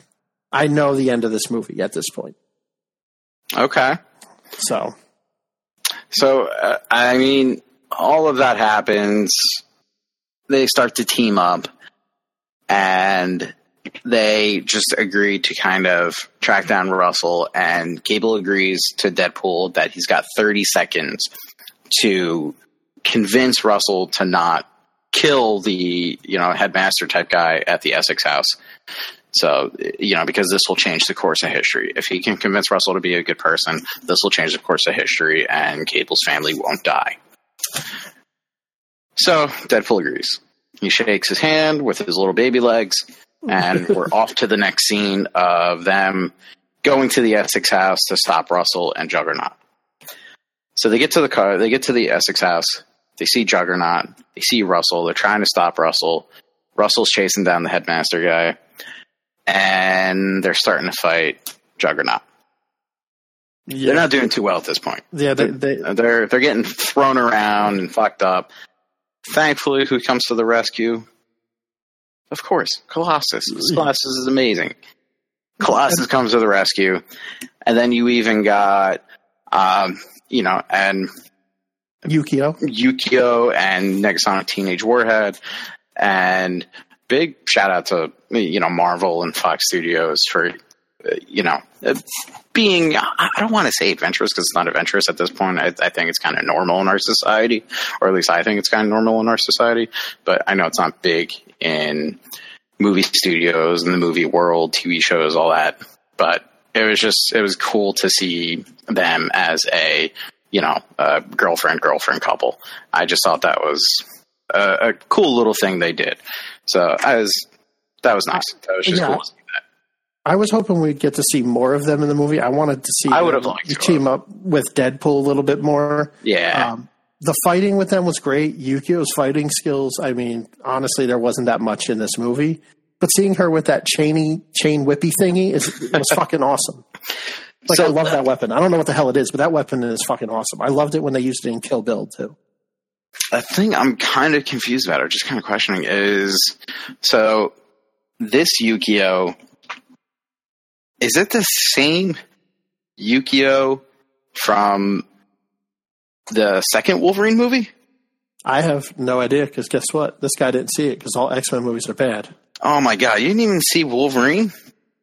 I know the end of this movie at this point. Okay. So. So, uh, I mean, all of that happens. They start to team up. And they just agree to kind of track down Russell. And Cable agrees to Deadpool that he's got thirty seconds to convince Russell to not kill the, you know, headmaster type guy at the Essex house. So, you know, because this will change the course of history. If he can convince Russell to be a good person, this will change the course of history and Cable's family won't die. So Deadpool agrees. He shakes his hand with his little baby legs and we're off to the next scene of them going to the Essex house to stop Russell and Juggernaut. So they get to the car, they get to the Essex house. They see Juggernaut. They see Russell. They're trying to stop Russell. Russell's chasing down the headmaster guy. And they're starting to fight Juggernaut. Yeah. They're not doing too well at this point. Yeah, they, they, they're they're getting thrown around and fucked up. Thankfully, who comes to the rescue? Of course, Colossus. Yeah. Colossus is amazing. Colossus comes to the rescue. And then you even got, um, you know, and... Yukio. Yukio and Negasonic Teenage Warhead. And big shout out to, you know, Marvel and Fox Studios for, you know, being, I don't want to say adventurous because it's not adventurous at this point. I, I think it's kind of normal in our society, or at least I think it's kind of normal in our society. But I know it's not big in movie studios and the movie world, T V shows, all that. But it was just, it was cool to see them as a you know, uh, girlfriend, girlfriend couple. I just thought that was a, a cool little thing they did. So I was, that was nice. That was just yeah. cool to see that. I was hoping we'd get to see more of them in the movie. I wanted to see I would have liked to team have. up with Deadpool a little bit more. Yeah. Um, the fighting with them was great. Yukio's fighting skills, I mean, honestly, there wasn't that much in this movie. But seeing her with that chainy, chain whippy thingy is it was fucking awesome. Like, so, I love that weapon. I don't know what the hell it is, but that weapon is fucking awesome. I loved it when they used it in Kill Bill, too. A thing I'm kind of confused about, or just kind of questioning, is... So, this Yukio... Is it the same Yukio from the second Wolverine movie? I have no idea, because guess what? This guy didn't see it, because all X-Men movies are bad. Oh, my God. You didn't even see Wolverine?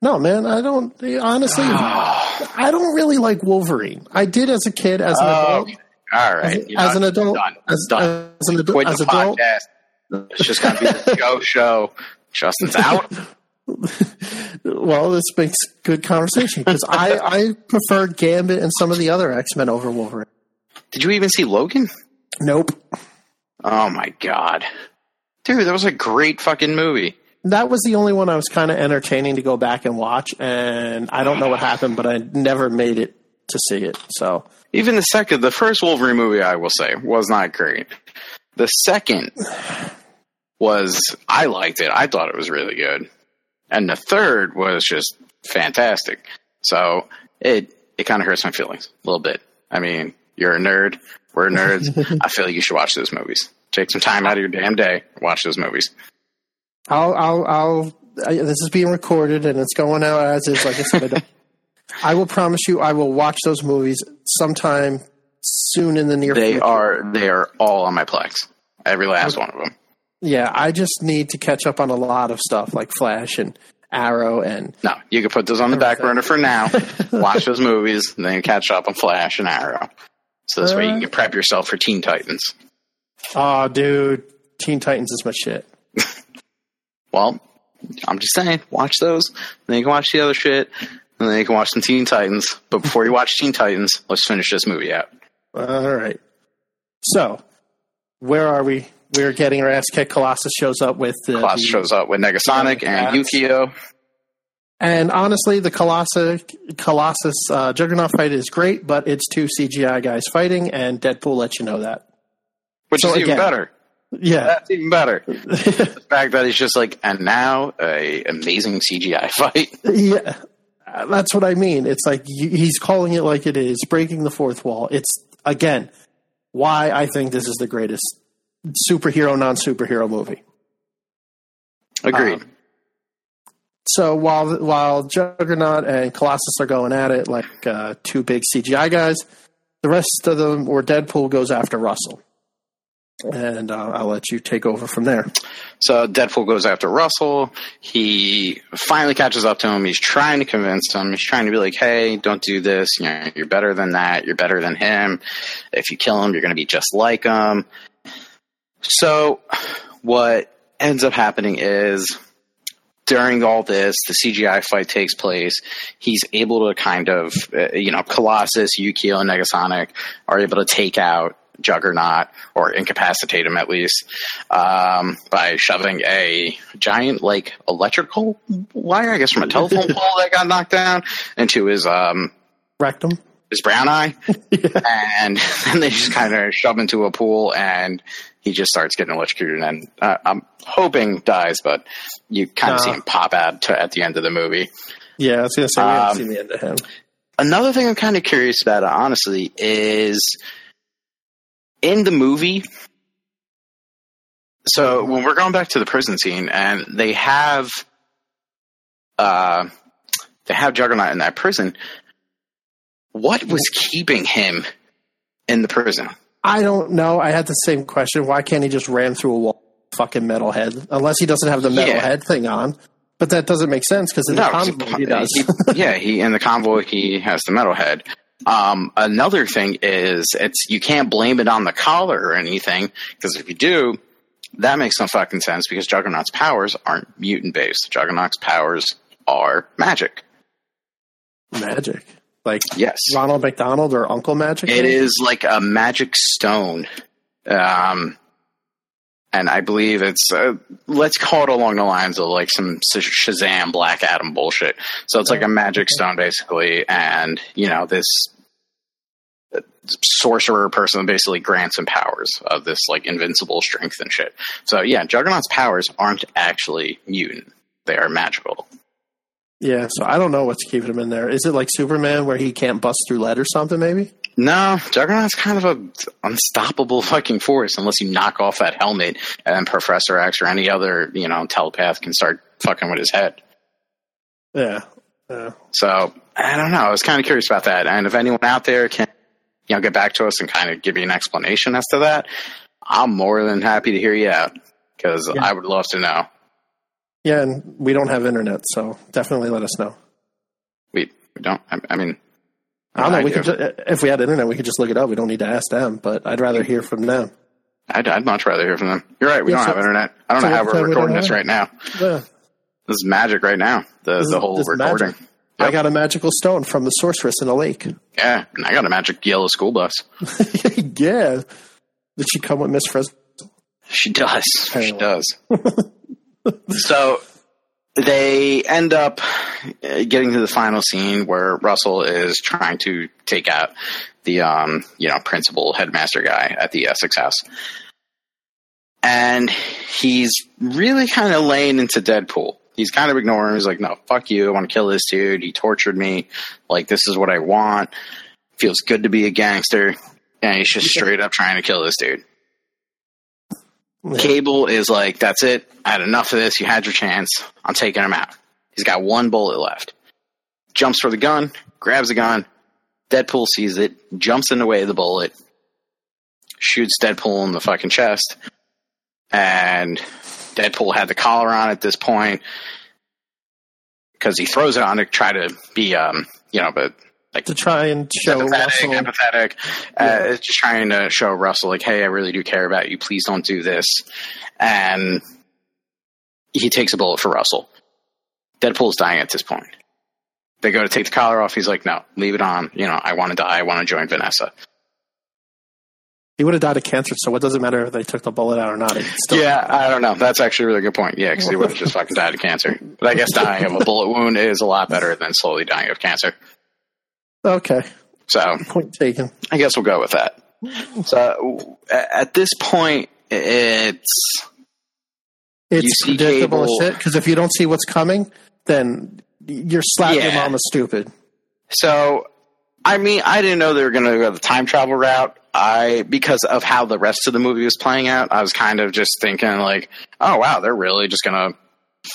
No, man. I don't... Honestly, oh. I don't really like Wolverine. I did as a kid, as an oh, adult. All right. As, as an adult. Done. As, done. As an adult. As adult. It's just going to be the Joe show. Justin's out. Well, this makes good conversation, because I, I preferred Gambit and some of the other X-Men over Wolverine. Did you even see Logan? Nope. Oh, my God. Dude, that was a great fucking movie. That was the only one I was kind of entertaining to go back and watch, and I don't know what happened, but I never made it to see it. So even the second, the first Wolverine movie, I will say, was not great. The second was, I liked it. I thought it was really good. And the third was just fantastic. So it it kind of hurts my feelings a little bit. I mean, you're a nerd. We're nerds. I feel like you should watch those movies. Take some time out of your damn day. Watch those movies. I'll, I'll, I'll, I, this is being recorded and it's going out as is. Like I said, I, don't, I will promise you, I will watch those movies sometime soon in the near they future. They are, they are all on my Plex. Every last okay. one of them. Yeah. I just need to catch up on a lot of stuff like Flash and Arrow and. No, you can put those on the back burner for now. Watch those movies and then catch up on Flash and Arrow. So this uh, way you can prep yourself for Teen Titans. Oh, dude. Teen Titans is my shit. Well, I'm just saying, watch those, and then you can watch the other shit, and then you can watch some Teen Titans. But before you watch Teen Titans, let's finish this movie out. All right. So, where are we? We're getting our ass kicked. Colossus shows up with... Uh, Colossus the, shows up with Negasonic and Yukio. And honestly, the Colossus, Colossus uh, Juggernaut fight is great, but it's two C G I guys fighting, and Deadpool lets you know that. Which so is again, even better. Yeah, that's even better. The fact that it's just like, and now a amazing C G I fight. Yeah, that's what I mean. It's like he's calling it like it is, breaking the fourth wall. It's again why I think this is the greatest superhero non-superhero movie. Agreed. Um, so while while Juggernaut and Colossus are going at it like uh, two big C G I guys, the rest of them, or Deadpool, goes after Russell. And uh, I'll let you take over from there. So Deadpool goes after Russell. He finally catches up to him. He's trying to convince him. He's trying to be like, hey, don't do this. You know, you're better than that. You're better than him. If you kill him, you're going to be just like him. So what ends up happening is during all this, the C G I fight takes place. He's able to kind of, uh, you know, Colossus, Yukio, and Negasonic are able to take out Juggernaut, or incapacitate him at least, um, by shoving a giant, like, electrical wire, I guess from a telephone pole that got knocked down, into his um, rectum, his brown eye, yeah. and then they just kind of shove him to a pool, and he just starts getting electrocuted, and uh, I'm hoping dies, but you kind of uh, see him pop out to, at the end of the movie. Yeah, I was going to say, we haven't um, seen the end of him. Another thing I'm kind of curious about, honestly, is... in the movie, so when we're going back to the prison scene, and they have, uh, they have Juggernaut in that prison. What was keeping him in the prison? I don't know. I had the same question. Why can't he just ram through a wall, fucking metalhead? Unless he doesn't have the metalhead yeah. thing on, but that doesn't make sense because in no, the convoy he, he does. He, yeah, he in the convoy he has the metalhead. Um, another thing is it's, you can't blame it on the collar or anything, because if you do, that makes no fucking sense, because Juggernaut's powers aren't mutant based. Juggernaut's powers are magic. Magic. Like yes. Ronald McDonald or Uncle Magic? It is like a magic stone. Um, and I believe it's, uh, let's call it along the lines of like some Shazam, Black Adam bullshit. So it's like a magic stone basically. And, you know, this sorcerer person basically grants him powers of this like invincible strength and shit. So yeah, Juggernaut's powers aren't actually mutant. They are magical. Yeah, so I don't know what's keeping him in there. Is it like Superman where he can't bust through lead or something, maybe? No, Juggernaut's kind of an unstoppable fucking force unless you knock off that helmet and then Professor X or any other, you know, telepath can start fucking with his head. Yeah. yeah. So, I don't know. I was kind of curious about that. And if anyone out there can, you know, get back to us and kind of give you an explanation as to that, I'm more than happy to hear you out because yeah. I would love to know. Yeah, and we don't have internet, so definitely let us know. We we don't. I, I mean, I don't know. I we do. could ju- if we had internet, we could just look it up. We don't need to ask them, but I'd rather hear from them. I'd, I'd much rather hear from them. You're right. We yeah, don't so, have internet. I don't so know how we're recording we this right now. Yeah. This is magic right now. The this, the whole recording. Yep. I got a magical stone from the sorceress in a lake. Yeah, and I got a magic yellow school bus. Yeah, did she come with Miss Fresno? She does. Anyway. She does. So they end up getting to the final scene where Russell is trying to take out the, um, you know, principal headmaster guy at the Essex house. And he's really kind of laying into Deadpool. He's kind of ignoring him. He's like, no, fuck you. I want to kill this dude. He tortured me. Like, this is what I want. Feels good to be a gangster. And he's just straight up trying to kill this dude. Yeah. Cable is like, that's it. I had enough of this. You had your chance. I'm taking him out. He's got one bullet left. Jumps for the gun, grabs the gun. Deadpool sees it, jumps in the way of the bullet, shoots Deadpool in the fucking chest. And Deadpool had the collar on at this point because he throws it on to try to be, um, you know, but. Like, to try and show Russell. Empathetic. Yeah. Uh, just trying to show Russell, like, hey, I really do care about you. Please don't do this. And he takes a bullet for Russell. Deadpool's dying at this point. They go to take the collar off. He's like, no, leave it on. You know, I want to die. I want to join Vanessa. He would have died of cancer, so what does it matter if they took the bullet out or not? Still yeah, not I don't know. That's actually a really good point. Yeah, because he would have just fucking died of cancer. But I guess dying of a bullet wound is a lot better than slowly dying of cancer. Okay. So, point taken. I guess we'll go with that. So, at this point, it's it's predictable as shit because if you don't see what's coming, then you're slapping yeah. your mama stupid. So, I mean, I didn't know they were going to go the time travel route. I because of how the rest of the movie was playing out, I was kind of just thinking like, oh wow, they're really just going to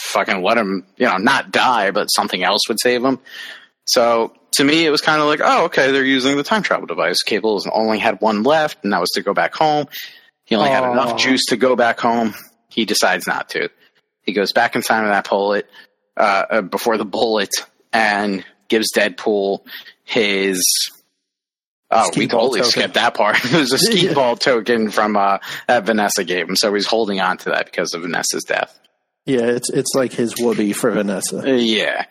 fucking let him, you know, not die, but something else would save him. So. To me, it was kind of like, oh, okay, they're using the time travel device. Cable only had one left, and that was to go back home. He only Aww. had enough juice to go back home. He decides not to. He goes back inside of that bullet, uh, before the bullet, and gives Deadpool his... Oh, we totally skipped that part. It was a skee ball token from uh, that Vanessa gave him, so he's holding on to that because of Vanessa's death. Yeah, it's it's like his whoopee for Vanessa. Yeah.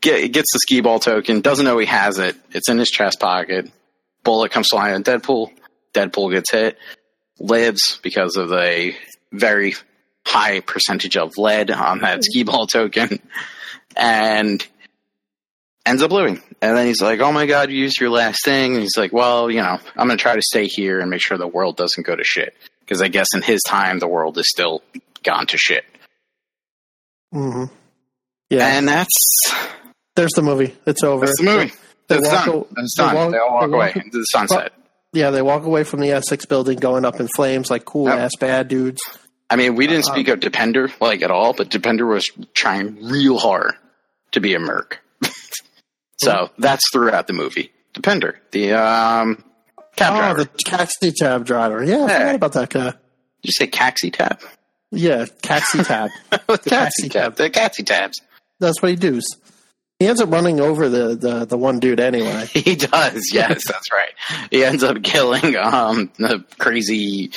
Gets the skee ball token, doesn't know he has it. It's in his chest pocket. Bullet comes flying at Deadpool. Deadpool gets hit. Lives because of a very high percentage of lead on that skee ball token. And ends up living. And then he's like, oh my god, you used your last thing. And he's like, well, you know, I'm going to try to stay here and make sure the world doesn't go to shit. Because I guess in his time, the world is still gone to shit. Mm-hmm. Yeah. And that's... There's the movie. It's over. It's the movie. They, they it's walk, done. It's done. They, walk, they all walk, they walk away into the sunset. Yeah, they walk away from the Essex building going up in flames like cool-ass oh. bad dudes. I mean, we didn't um, speak of Depender, like, at all, but Depender was trying real hard to be a merc. So mm-hmm. that's throughout the movie. Depender, the um, cab oh, driver. Oh, the taxi cab driver. Yeah, I hey. forgot about that guy. Did you say taxi cab? Yeah, taxi cab. the taxi cab. The taxi cabs. That's what he does. He ends up running over the, the, the one dude anyway. He does, yes, that's right. He ends up killing um, the crazy,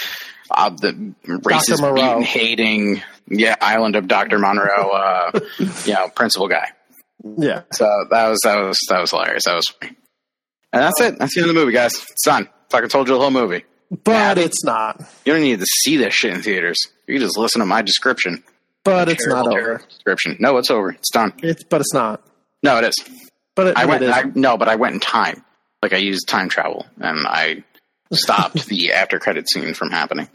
uh, the racist, mutant-hating yeah, island of Doctor Monroe, uh, you know, principal guy. Yeah. So that was that was that was hilarious. That was funny. And that's it. That's the end of the movie, guys. It's done. Fucking told you the whole movie. But yeah, it's not. You don't need to see this shit in theaters. You can just listen to my description. But it's not over. Description. No, it's over. It's done. It's, but it's not. No, it is. But it, I went. It I, no, but I went in time. Like, I used time travel, and I stopped the after-credit scene from happening.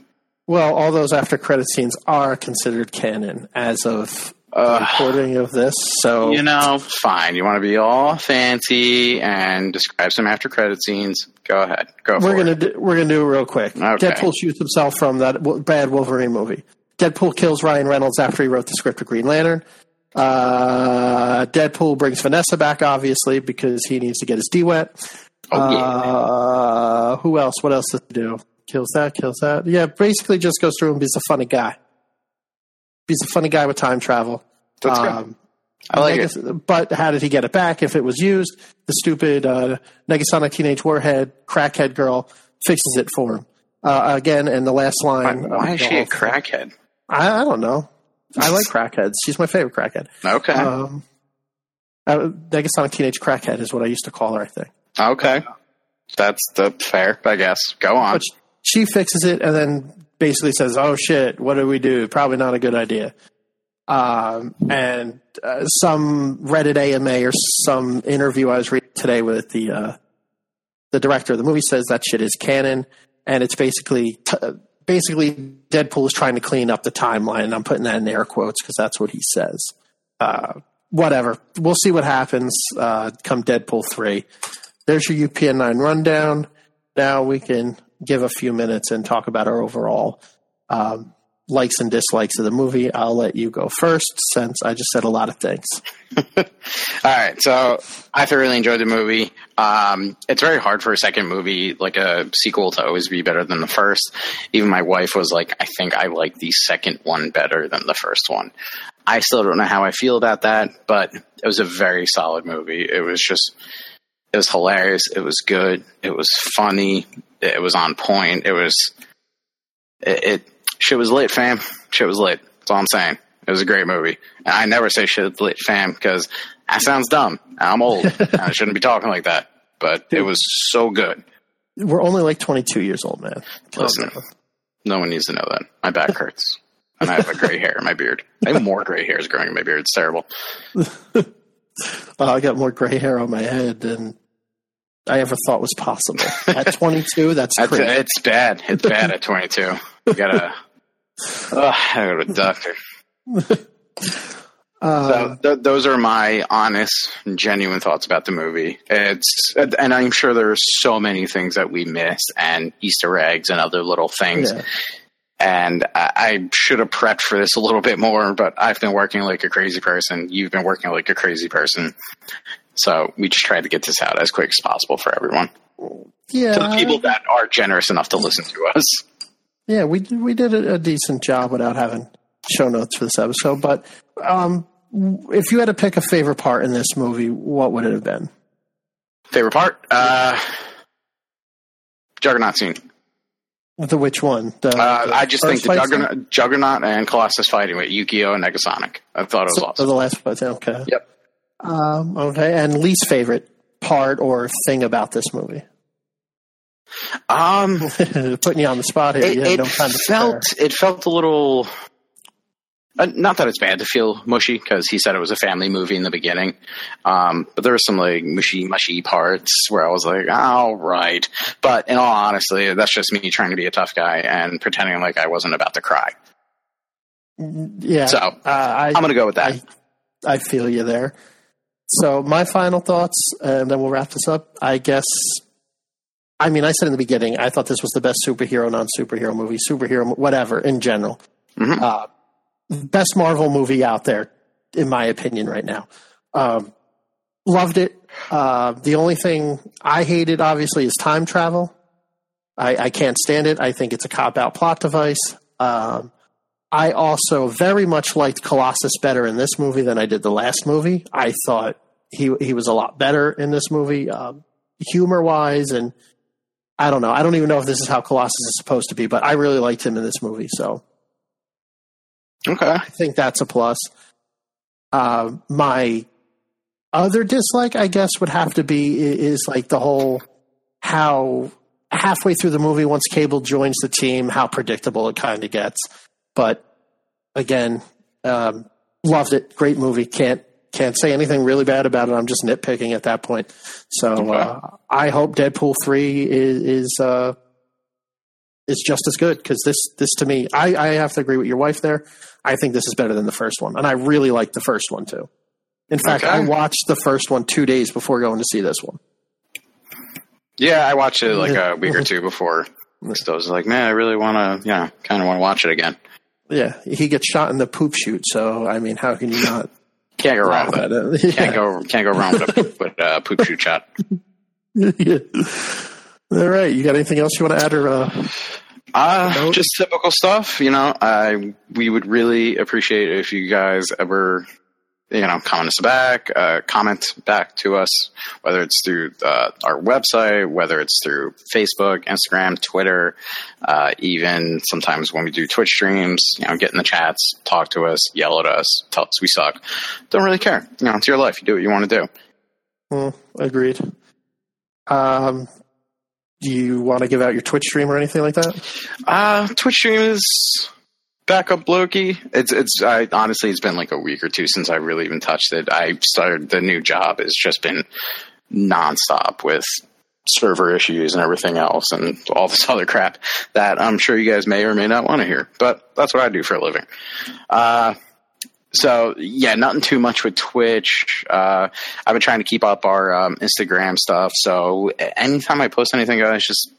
Well, all those after-credit scenes are considered canon as of uh, the recording of this, so... You know, fine. You want to be all fancy and describe some after-credit scenes? Go ahead. Go for we're gonna it. Do, we're going to do it real quick. Okay. Deadpool shoots himself from that bad Wolverine movie. Deadpool kills Ryan Reynolds after he wrote the script of Green Lantern. Uh, Deadpool brings Vanessa back, obviously, because he needs to get his D wet. Oh, yeah. Uh, who else? What else does he do? Kills that, kills that. Yeah, basically just goes through and be a funny guy. He's a funny guy with time travel. That's um, good. I like Neg- it. But how did he get it back if it was used? The stupid uh, Negasonic Teenage Warhead crackhead girl fixes it for him. Uh, again, and the last line. Why, why um, is she a crackhead? I, I don't know. I like crackheads. She's my favorite crackhead. Okay. Um, I, Negasonic Teenage Crackhead is what I used to call her, I think. Okay. That's the fair, I guess. Go on. But she fixes it and then basically says, oh, shit, what do we do? Probably not a good idea. Um, and uh, some Reddit A M A or some interview I was reading today with the uh, the director of the movie says that shit is canon, and it's basically t- basically Deadpool is trying to clean up the timeline, and I'm putting that in air quotes because that's what he says. Uh, whatever. We'll see what happens uh, come Deadpool three. There's your U P N nine rundown. Now we can give a few minutes and talk about our overall um, likes and dislikes of the movie. I'll let you go first since I just said a lot of things. All right. So I thoroughly enjoyed the movie. Um, it's very hard for a second movie, like a sequel, to always be better than the first. Even my wife was like, I think I like the second one better than the first one. I still don't know how I feel about that, but it was a very solid movie. It was just... It was hilarious. It was good. It was funny. It was on point. It was, it, it shit was lit, fam. Shit was lit. That's all I'm saying. It was a great movie. And I never say shit lit, fam, because that sounds dumb. I'm old. And I shouldn't be talking like that. But it was so good. We're only like twenty-two years old, man. Listen, no one needs to know that. My back hurts. And I have a gray hair in my beard. I have more gray hairs growing in my beard. It's terrible. uh, I got more gray hair on my head than I ever thought was possible. At twenty-two, that's crazy. It's bad. It's bad at twenty-two. You gotta, oh, I gotta go to the doctor. Uh, so th- those are my honest, genuine thoughts about the movie. It's, and I'm sure there are so many things that we missed, and Easter eggs and other little things. Yeah. And I, I should have prepped for this a little bit more, but I've been working like a crazy person. You've been working like a crazy person. So we just tried to get this out as quick as possible for everyone. Yeah, to the people that are generous enough to listen to us. Yeah, we we did a decent job without having show notes for this episode. But um, if you had to pick a favorite part in this movie, what would it have been? Favorite part? Uh, Juggernaut scene. The which one? The, uh, the I just think the Juggernaut, Juggernaut and Colossus fighting with Yukio and Negasonic. I thought it was so, awesome. The last part, okay. Yep. Um, okay, and least favorite part or thing about this movie? Um, Putting you on the spot here. It, you it, no time to felt, it felt a little... Uh, not that it's bad to feel mushy, because he said it was a family movie in the beginning. Um, but there were some like mushy, mushy parts where I was like, all right. But in all honesty, that's just me trying to be a tough guy and pretending like I wasn't about to cry. Yeah. So uh, I, I'm going to go with that. I, I feel you there. So my final thoughts, and then we'll wrap this up. I guess, I mean, I said in the beginning, I thought this was the best superhero, non-superhero movie, superhero, whatever, in general. Mm-hmm. Uh, best Marvel movie out there, in my opinion, right now. Um, loved it. Uh, the only thing I hated, obviously, is time travel. I, I can't stand it. I think it's a cop-out plot device. Um, I also very much liked Colossus better in this movie than I did the last movie. I thought he he was a lot better in this movie, um, humor-wise, and I don't know. I don't even know if this is how Colossus is supposed to be, but I really liked him in this movie, so... Okay. I think that's a plus. Uh, my other dislike, I guess, would have to be is like the whole how halfway through the movie, once Cable joins the team, how predictable it kind of gets. But again, um, loved it. Great movie. Can't can't say anything really bad about it. I'm just nitpicking at that point. So okay. uh, I hope Deadpool three is is, uh, is just as good, because this this to me, I, I have to agree with your wife there. I think this is better than the first one, and I really like the first one too. In fact, okay. I watched the first one two days before going to see this one. Yeah, I watched it like a week or two before. So I was like, man, I really want to, yeah, kind of want to watch it again. Yeah, he gets shot in the poop shoot, so, I mean, how can you not? Can't go wrong with it. Yeah. Can't go, can't go wrong with a poop, with a poop shoot shot. Yeah. All right, you got anything else you want to add or uh Uh, just typical stuff, you know, I, we would really appreciate it if you guys ever, you know, comment us back, uh, comment back to us, whether it's through, uh, our website, whether it's through Facebook, Instagram, Twitter, uh, even sometimes when we do Twitch streams, you know, get in the chats, talk to us, yell at us, tell us we suck. Don't really care. You know, it's your life. You do what you want to do. Mm, agreed. Um, Do you want to give out your Twitch stream or anything like that? Uh, Twitch stream is Backup Loki. It's it's I, honestly, it's been like a week or two since I really even touched it. I started the new job. It's just been nonstop with server issues and everything else and all this other crap that I'm sure you guys may or may not want to hear. But that's what I do for a living. Uh, so, yeah, nothing too much with Twitch. Uh, I've been trying to keep up our um, Instagram stuff. So anytime I post anything, guys, just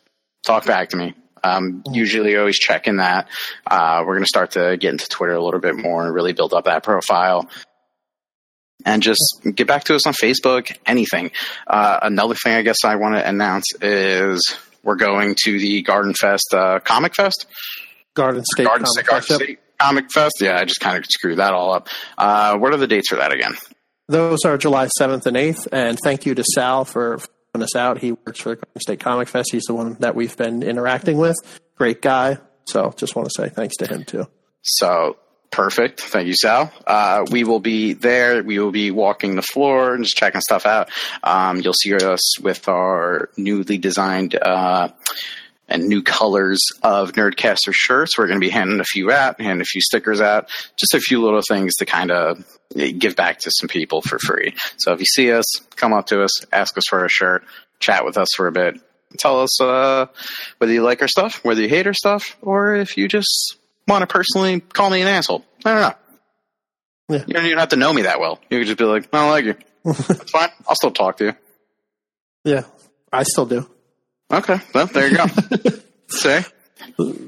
talk back to me. Um, usually always checking that. Uh, we're going to start to get into Twitter a little bit more and really build up that profile. And just get back to us on Facebook, anything. Uh, another thing I guess I want to announce is we're going to the Garden Fest uh, Comic Fest. Garden State Garden Comic State, Garden Fest. State. Comic Fest, yeah, I just kind of screwed that all up. Uh, what are the dates for that again? Those are July seventh and eighth, and thank you to Sal for helping us out. He works for the Garden State Comic Fest. He's the one that we've been interacting with. Great guy. So just want to say thanks to him, too. So perfect. Thank you, Sal. Uh, we will be there. We will be walking the floor and just checking stuff out. Um, you'll see us with our newly designed uh and new colors of Nerdcaster shirts. We're going to be handing a few out, handing a few stickers out, just a few little things to kind of give back to some people for free. So if you see us, come up to us, ask us for a shirt, chat with us for a bit, tell us uh, whether you like our stuff, whether you hate our stuff, or if you just want to personally call me an asshole. I don't know. Yeah. You don't even have to know me that well. You could just be like, I don't like you. That's fine. I'll still talk to you. Yeah, I still do. Okay, well, there you go. See? So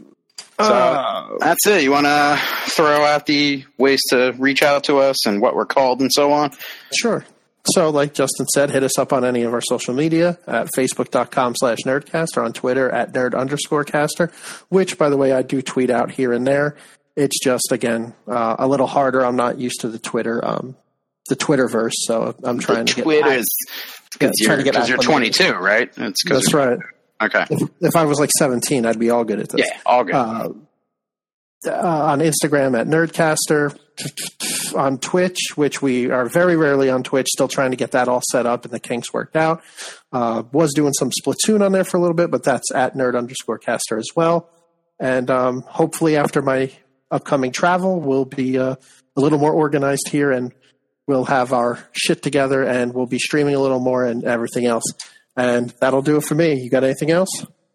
uh, that's it. You want to throw out the ways to reach out to us and what we're called and so on? Sure. So like Justin said, hit us up on any of our social media at facebook.com slash nerdcaster, on Twitter at nerd underscore caster, which, by the way, I do tweet out here and there. It's just, again, uh, a little harder. I'm not used to the Twitter, um, the Twitterverse, so I'm trying the to Twitter get... Because yeah, you're, you're twenty-two, right? It's That's right. Okay. If, if I was like seventeen, I'd be all good at this. Yeah, all good. Uh, uh, on Instagram at Nerdcaster. On Twitch, which we are very rarely on Twitch, still trying to get that all set up and the kinks worked out. Uh, was doing some Splatoon on there for a little bit, but that's at nerd underscore caster as well. And um, hopefully after my upcoming travel, we'll be uh, a little more organized here and we'll have our shit together and we'll be streaming a little more and everything else. And that'll do it for me. You got anything else?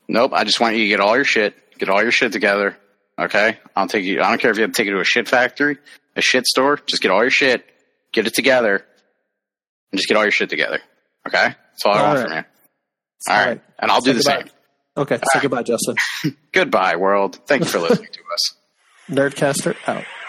Nope. I just want you to get all your shit, get all your shit together. Okay. I'll take you. I don't care if you have to take it to a shit factory, a shit store, just get all your shit, get it together and just get all your shit together. Okay. That's all I all want right. from you. All, all right. right. And I'll say do the goodbye. same. Okay. All say right. goodbye, Justin. Goodbye, world. Thank you for listening to us. Nerdcaster out.